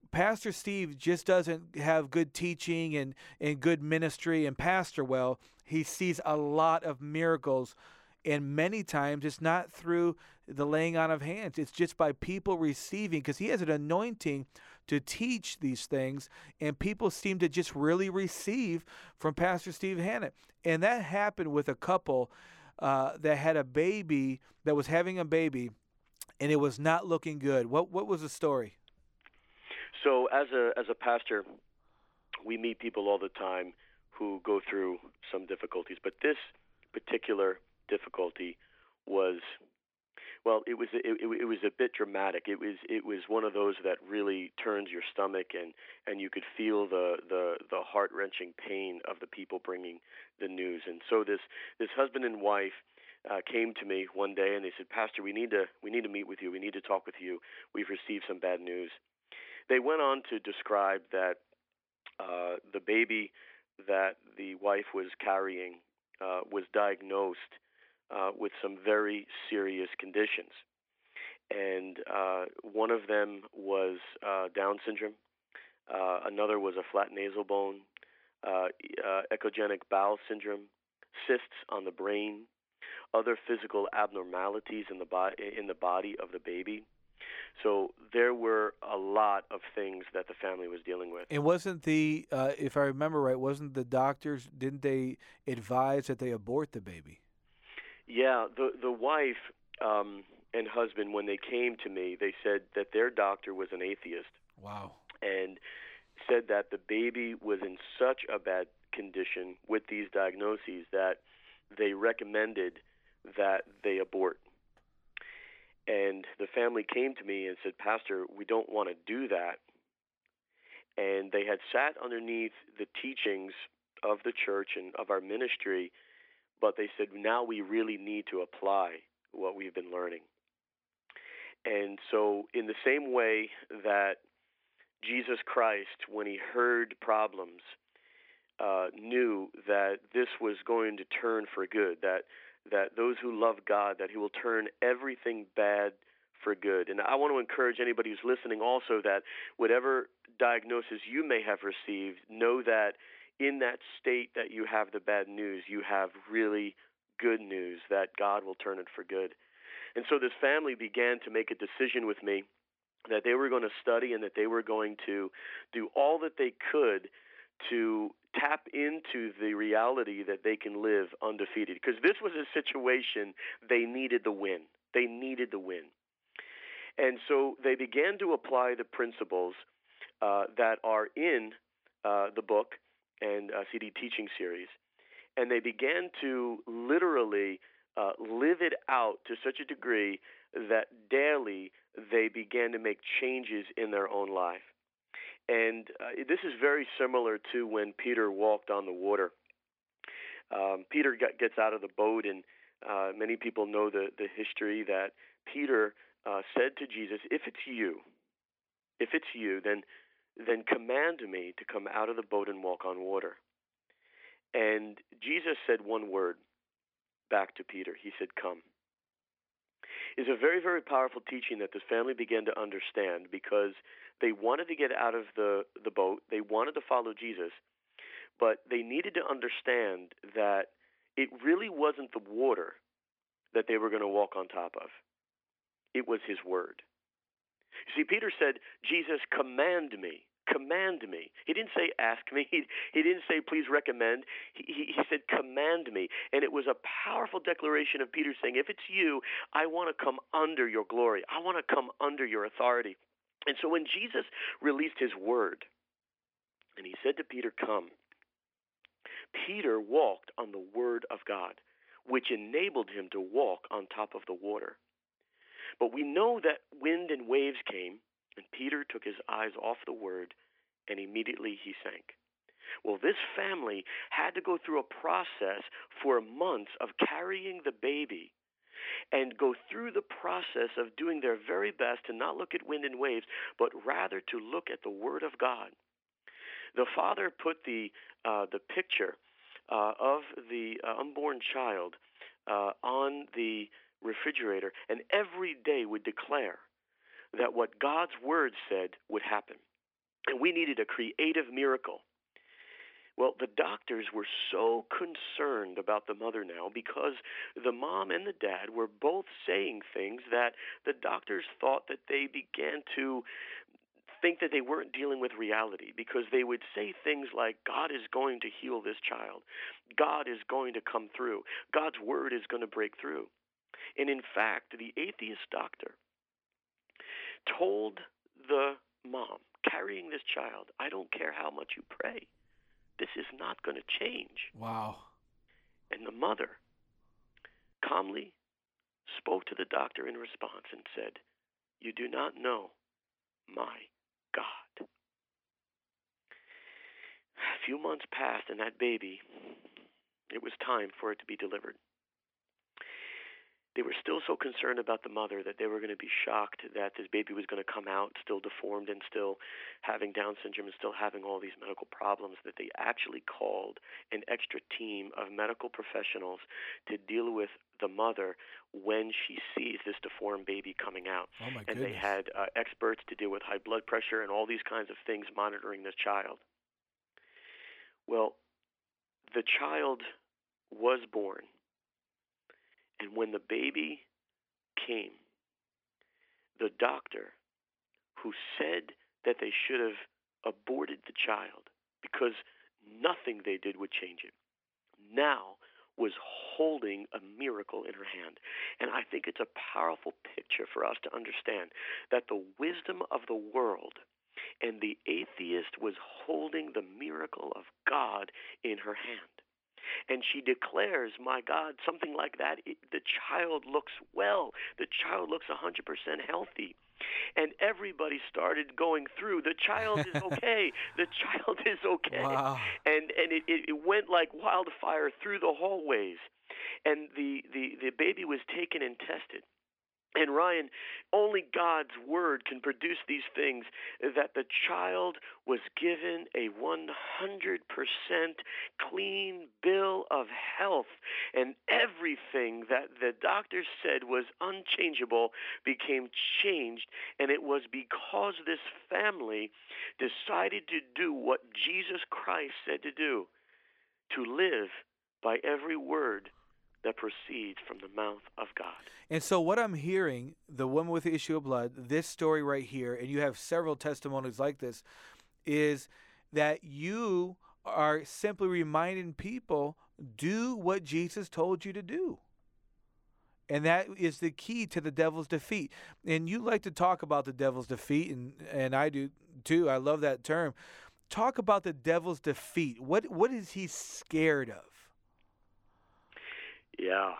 Pastor Steve just doesn't have good teaching and good ministry and pastor well. He sees a lot of miracles, and many times it's not through the laying on of hands. It's just by people receiving, because he has an anointing to teach these things, and people seem to just really receive from Pastor Steve Hannett. And that happened with a couple that had a baby, that was having a baby, and it was not looking good. What was the story? So as a pastor, we meet people all the time who go through some difficulties. But this particular difficulty was, well, it was a bit dramatic. It was one of those that really turns your stomach, and you could feel the heart-wrenching pain of the people bringing the news. And so this husband and wife came to me one day, and they said, "Pastor, we need to meet with you. We need to talk with you. We've received some bad news." They went on to describe that the baby that the wife was carrying was diagnosed with some very serious conditions. And one of them was Down syndrome. Another was a flat nasal bone, echogenic bowel syndrome, cysts on the brain, other physical abnormalities in the body of the baby. So there were a lot of things that the family was dealing with. And wasn't the, if I remember right, wasn't the doctors, didn't they advise that they abort the baby? Yeah, the wife and husband, when they came to me, they said that their doctor was an atheist. Wow. And said that the baby was in such a bad condition with these diagnoses that they recommended that they abort. And the family came to me and said, "Pastor, we don't want to do that." And they had sat underneath the teachings of the church and of our ministry, but they said, now we really need to apply what we've been learning. And so in the same way that Jesus Christ, when he heard problems, knew that this was going to turn for good, that those who love God, that he will turn everything bad for good. And I want to encourage anybody who's listening also that whatever diagnosis you may have received, know that in that state that you have the bad news, you have really good news that God will turn it for good. And so this family began to make a decision with me that they were going to study and that they were going to do all that they could to tap into the reality that they can live undefeated. Because this was a situation they needed the win. They needed the win. And so they began to apply the principles that are in the book and CD teaching series. And they began to literally live it out to such a degree that daily they began to make changes in their own life. And this is very similar to when Peter walked on the water. Peter gets out of the boat, and many people know the history that Peter said to Jesus, if it's you, then command me to come out of the boat and walk on water. And Jesus said one word back to Peter. He said, come. It's a very, very powerful teaching that this family began to understand because they wanted to get out of the boat. They wanted to follow Jesus, but they needed to understand that it really wasn't the water that they were going to walk on top of. It was his word. You see, Peter said, Jesus, command me. Command me. He didn't say ask me. He didn't say please recommend. He said command me. And it was a powerful declaration of Peter saying, if it's you, I want to come under your glory. I want to come under your authority. And so when Jesus released his word and he said to Peter, come, Peter walked on the word of God, which enabled him to walk on top of the water. But we know that wind and waves came, and Peter took his eyes off the word, and immediately he sank. Well, this family had to go through a process for months of carrying the baby and go through the process of doing their very best to not look at wind and waves, but rather to look at the word of God. The father put the picture of the unborn child on the refrigerator, and every day would declare that what God's word said would happen. And we needed a creative miracle. Well, the doctors were so concerned about the mother now because the mom and the dad were both saying things that the doctors thought that they began to think that they weren't dealing with reality, because they would say things like, God is going to heal this child. God is going to come through. God's word is going to break through. And in fact, the atheist doctor told the mom carrying this child, I don't care how much you pray, this is not going to change. Wow. And the mother calmly spoke to the doctor in response and said, you do not know my God. A few months passed, and that baby, it was time for it to be delivered. They were still so concerned about the mother that they were going to be shocked that this baby was going to come out still deformed and still having Down syndrome and still having all these medical problems, that they actually called an extra team of medical professionals to deal with the mother when she sees this deformed baby coming out. Oh my goodness. And they had experts to deal with high blood pressure and all these kinds of things monitoring this child. Well, the child was born. And when the baby came, the doctor who said that they should have aborted the child because nothing they did would change it, now was holding a miracle in her hand. And I think it's a powerful picture for us to understand that the wisdom of the world and the atheist was holding the miracle of God in her hand. And she declares, my God, something like that. The child looks well. The child looks 100% healthy. And everybody started going through, the child is okay. The child is okay. Wow. And it went like wildfire through the hallways. And the baby was taken and tested. And Ryan, only God's word can produce these things, that the child was given a 100% clean bill of health, and everything that the doctor said was unchangeable became changed, and it was because this family decided to do what Jesus Christ said to do, to live by every word that proceeds from the mouth of God. And so what I'm hearing, the woman with the issue of blood, this story right here, and you have several testimonies like this, is that you are simply reminding people, do what Jesus told you to do. And that is the key to the devil's defeat. And you like to talk about the devil's defeat, and I do too. I love that term. Talk about the devil's defeat. What is he scared of? Yeah,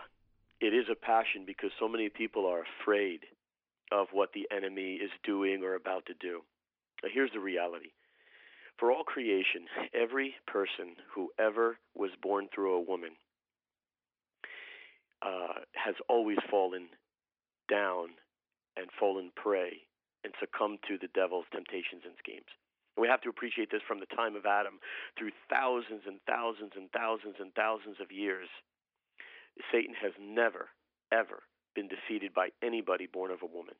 it is a passion because so many people are afraid of what the enemy is doing or about to do. Now, here's the reality. For all creation, every person who ever was born through a woman has always fallen down and fallen prey and succumbed to the devil's temptations and schemes. And we have to appreciate this from the time of Adam through thousands and thousands and thousands and thousands of years. Satan has never, ever been defeated by anybody born of a woman.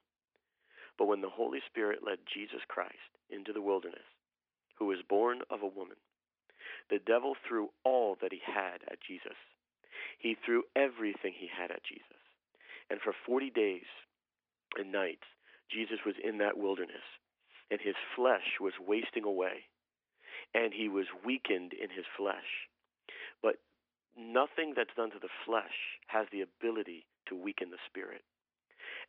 But when the Holy Spirit led Jesus Christ into the wilderness, who was born of a woman, the devil threw all that he had at Jesus. He threw everything he had at Jesus. And for 40 days and nights, Jesus was in that wilderness, and his flesh was wasting away, and he was weakened in his flesh. But nothing that's done to the flesh has the ability to weaken the spirit.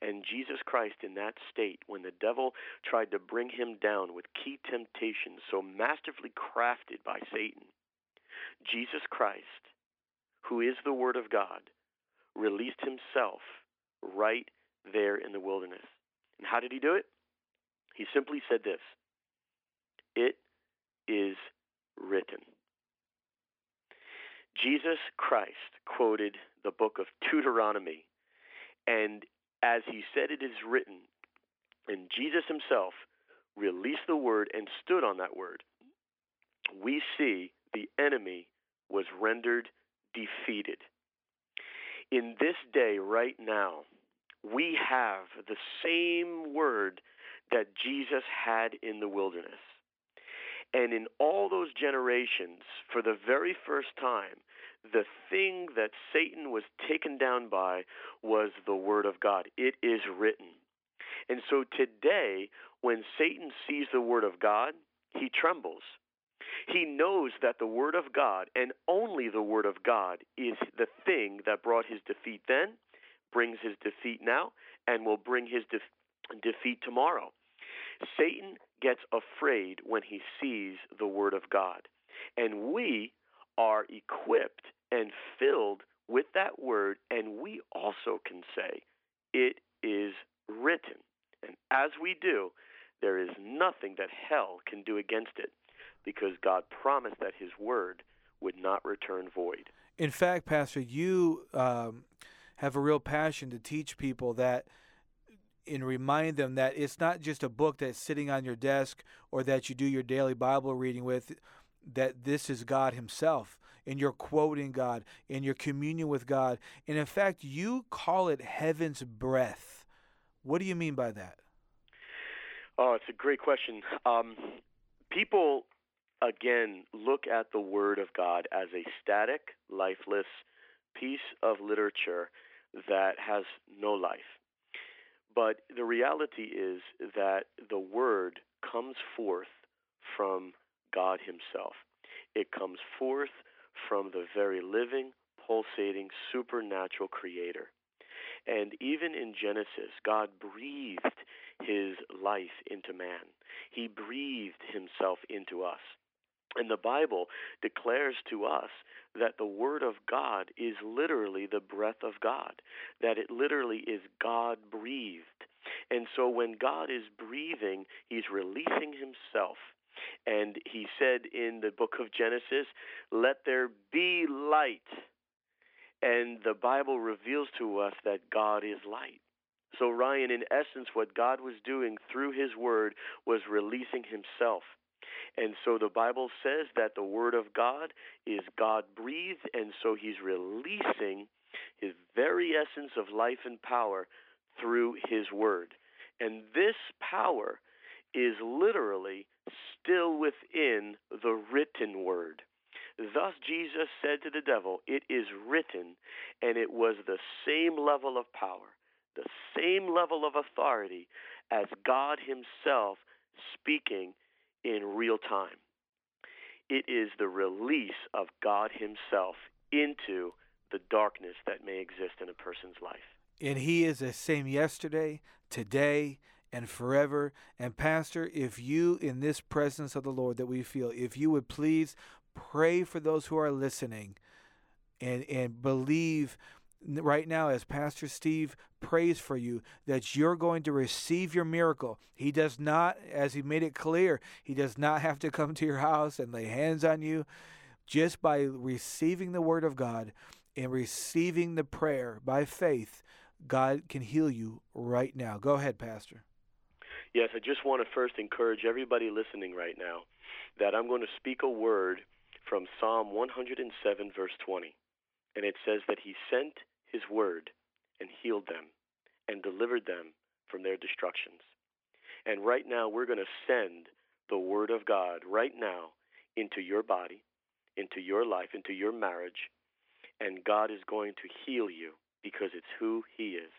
And Jesus Christ in that state, when the devil tried to bring him down with key temptations so masterfully crafted by Satan, Jesus Christ, who is the Word of God, released himself right there in the wilderness. And how did he do it? He simply said this, "It is written." Jesus Christ quoted the book of Deuteronomy, and as he said, it is written, and Jesus himself released the word and stood on that word, we see the enemy was rendered defeated. In this day right now, we have the same word that Jesus had in the wilderness. And in all those generations, for the very first time, the thing that Satan was taken down by was the Word of God. It is written. And so today, when Satan sees the Word of God, he trembles. He knows that the Word of God, and only the Word of God, is the thing that brought his defeat then, brings his defeat now, and will bring his defeat tomorrow. Satan gets afraid when he sees the Word of God. And we are equipped and filled with that Word, and we also can say, it is written. And as we do, there is nothing that hell can do against it, because God promised that his Word would not return void. In fact, Pastor, you have a real passion to teach people that, and remind them that it's not just a book that's sitting on your desk or that you do your daily Bible reading with, that this is God himself, and you're quoting God, and your communion with God. And in fact, you call it heaven's breath. What do you mean by that? Oh, it's a great question. People, again, look at the Word of God as a static, lifeless piece of literature that has no life. But the reality is that the Word comes forth from God himself. It comes forth from the very living, pulsating, supernatural Creator. And even in Genesis, God breathed his life into man. He breathed himself into us. And the Bible declares to us that the Word of God is literally the breath of God, that it literally is God-breathed. And so when God is breathing, he's releasing himself. And he said in the book of Genesis, "Let there be light." And the Bible reveals to us that God is light. So Ryan, in essence, what God was doing through his Word was releasing himself. And so the Bible says that the Word of God is God-breathed, and so he's releasing his very essence of life and power through his Word. And this power is literally still within the written Word. Thus Jesus said to the devil, "It is written," and it was the same level of power, the same level of authority as God himself speaking in real time. It is the release of God himself into the darkness that may exist in a person's life. And he is the same yesterday, today, and forever. And Pastor, if you, in this presence of the Lord that we feel, if you would please pray for those who are listening and believe right now, as Pastor Steve prays for you, that you're going to receive your miracle. He does not, as he made it clear, he does not have to come to your house and lay hands on you. Just by receiving the word of God and receiving the prayer by faith, God can heal you right now. Go ahead, Pastor. Yes, I just want to first encourage everybody listening right now that I'm going to speak a word from Psalm 107, verse 20. And it says that he sent his word and healed them and delivered them from their destructions. And right now, we're going to send the word of God right now into your body, into your life, into your marriage, and God is going to heal you because it's who he is.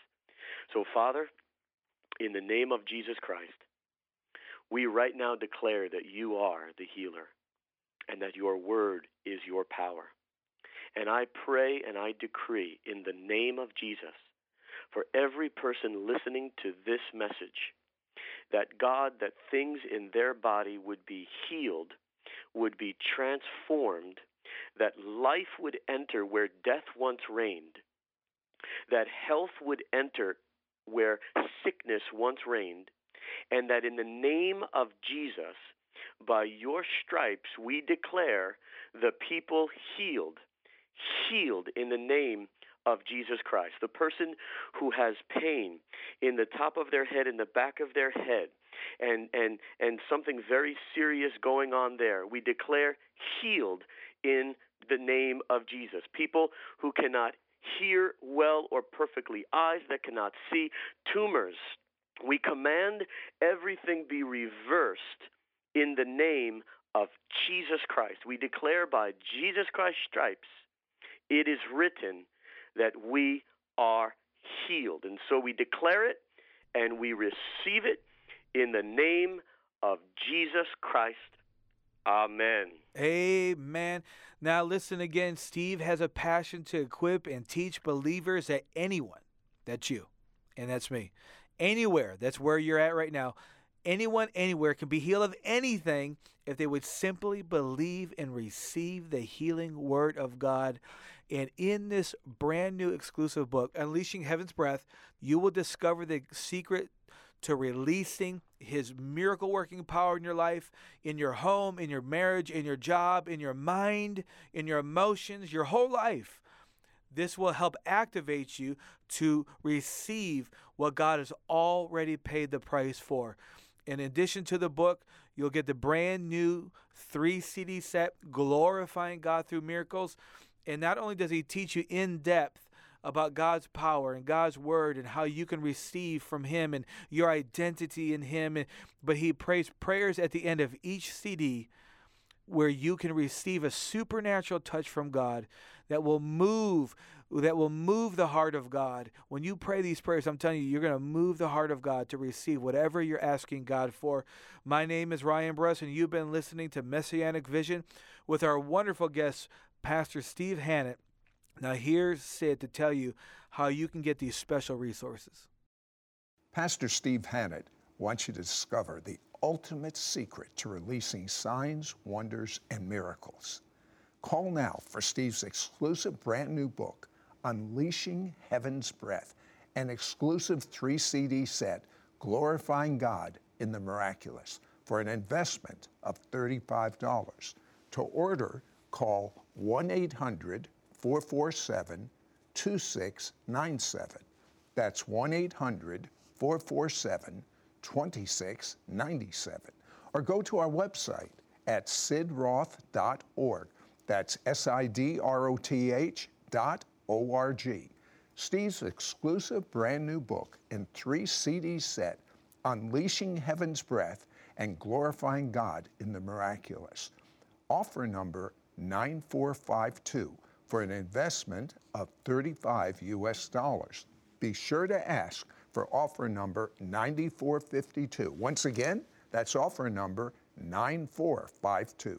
So, Father, in the name of Jesus Christ, we right now declare that you are the healer and that your word is your power. And I pray and I decree in the name of Jesus for every person listening to this message that God, that things in their body would be healed, would be transformed, that life would enter where death once reigned, that health would enter where sickness once reigned, and that in the name of Jesus, by your stripes, we declare the people healed. Healed in the name of Jesus Christ. The person who has pain in the top of their head, in the back of their head, and something very serious going on there, we declare healed in the name of Jesus. People who cannot hear well or perfectly, eyes that cannot see, tumors, we command everything be reversed in the name of Jesus Christ. We declare by Jesus Christ's stripes, it is written that we are healed. And so we declare it and we receive it in the name of Jesus Christ. Amen. Amen. Now listen again, Steve has a passion to equip and teach believers that anyone, that's you and that's me, anywhere, that's where you're at right now, anyone, anywhere can be healed of anything if they would simply believe and receive the healing word of God. And in this brand new exclusive book, Unleashing Heaven's Breath, you will discover the secret to releasing his miracle working power in your life, in your home, in your marriage, in your job, in your mind, in your emotions, your whole life. This will help activate you to receive what God has already paid the price for. In addition to the book, you'll get the brand new 3-CD set, Glorifying God Through Miracles. And not only does he teach you in depth about God's power and God's word and how you can receive from him and your identity in him, but he prays prayers at the end of each CD where you can receive a supernatural touch from God that will move the heart of God. When you pray these prayers, I'm telling you, you're going to move the heart of God to receive whatever you're asking God for. My name is Ryan Bruss, and you've been listening to Messianic Vision with our wonderful guest, Pastor Steve Hannett. Now here's Sid to tell you how you can get these special resources. Pastor Steve Hannett wants you to discover the ultimate secret to releasing signs, wonders, and miracles. Call now for Steve's exclusive brand new book, Unleashing Heaven's Breath, an exclusive 3-CD set, Glorifying God in the Miraculous, for an investment of $35. To order, call 1-800-447-2697. That's 1-800-447-2697. Or go to our website at sidroth.org. That's SIDROTH.org. Steve's exclusive brand new book and 3-CD set, Unleashing Heaven's Breath and Glorifying God in the Miraculous. Offer number 9452 for an investment of $35 US. Be sure to ask for offer number 9452. Once again, that's offer number 9452.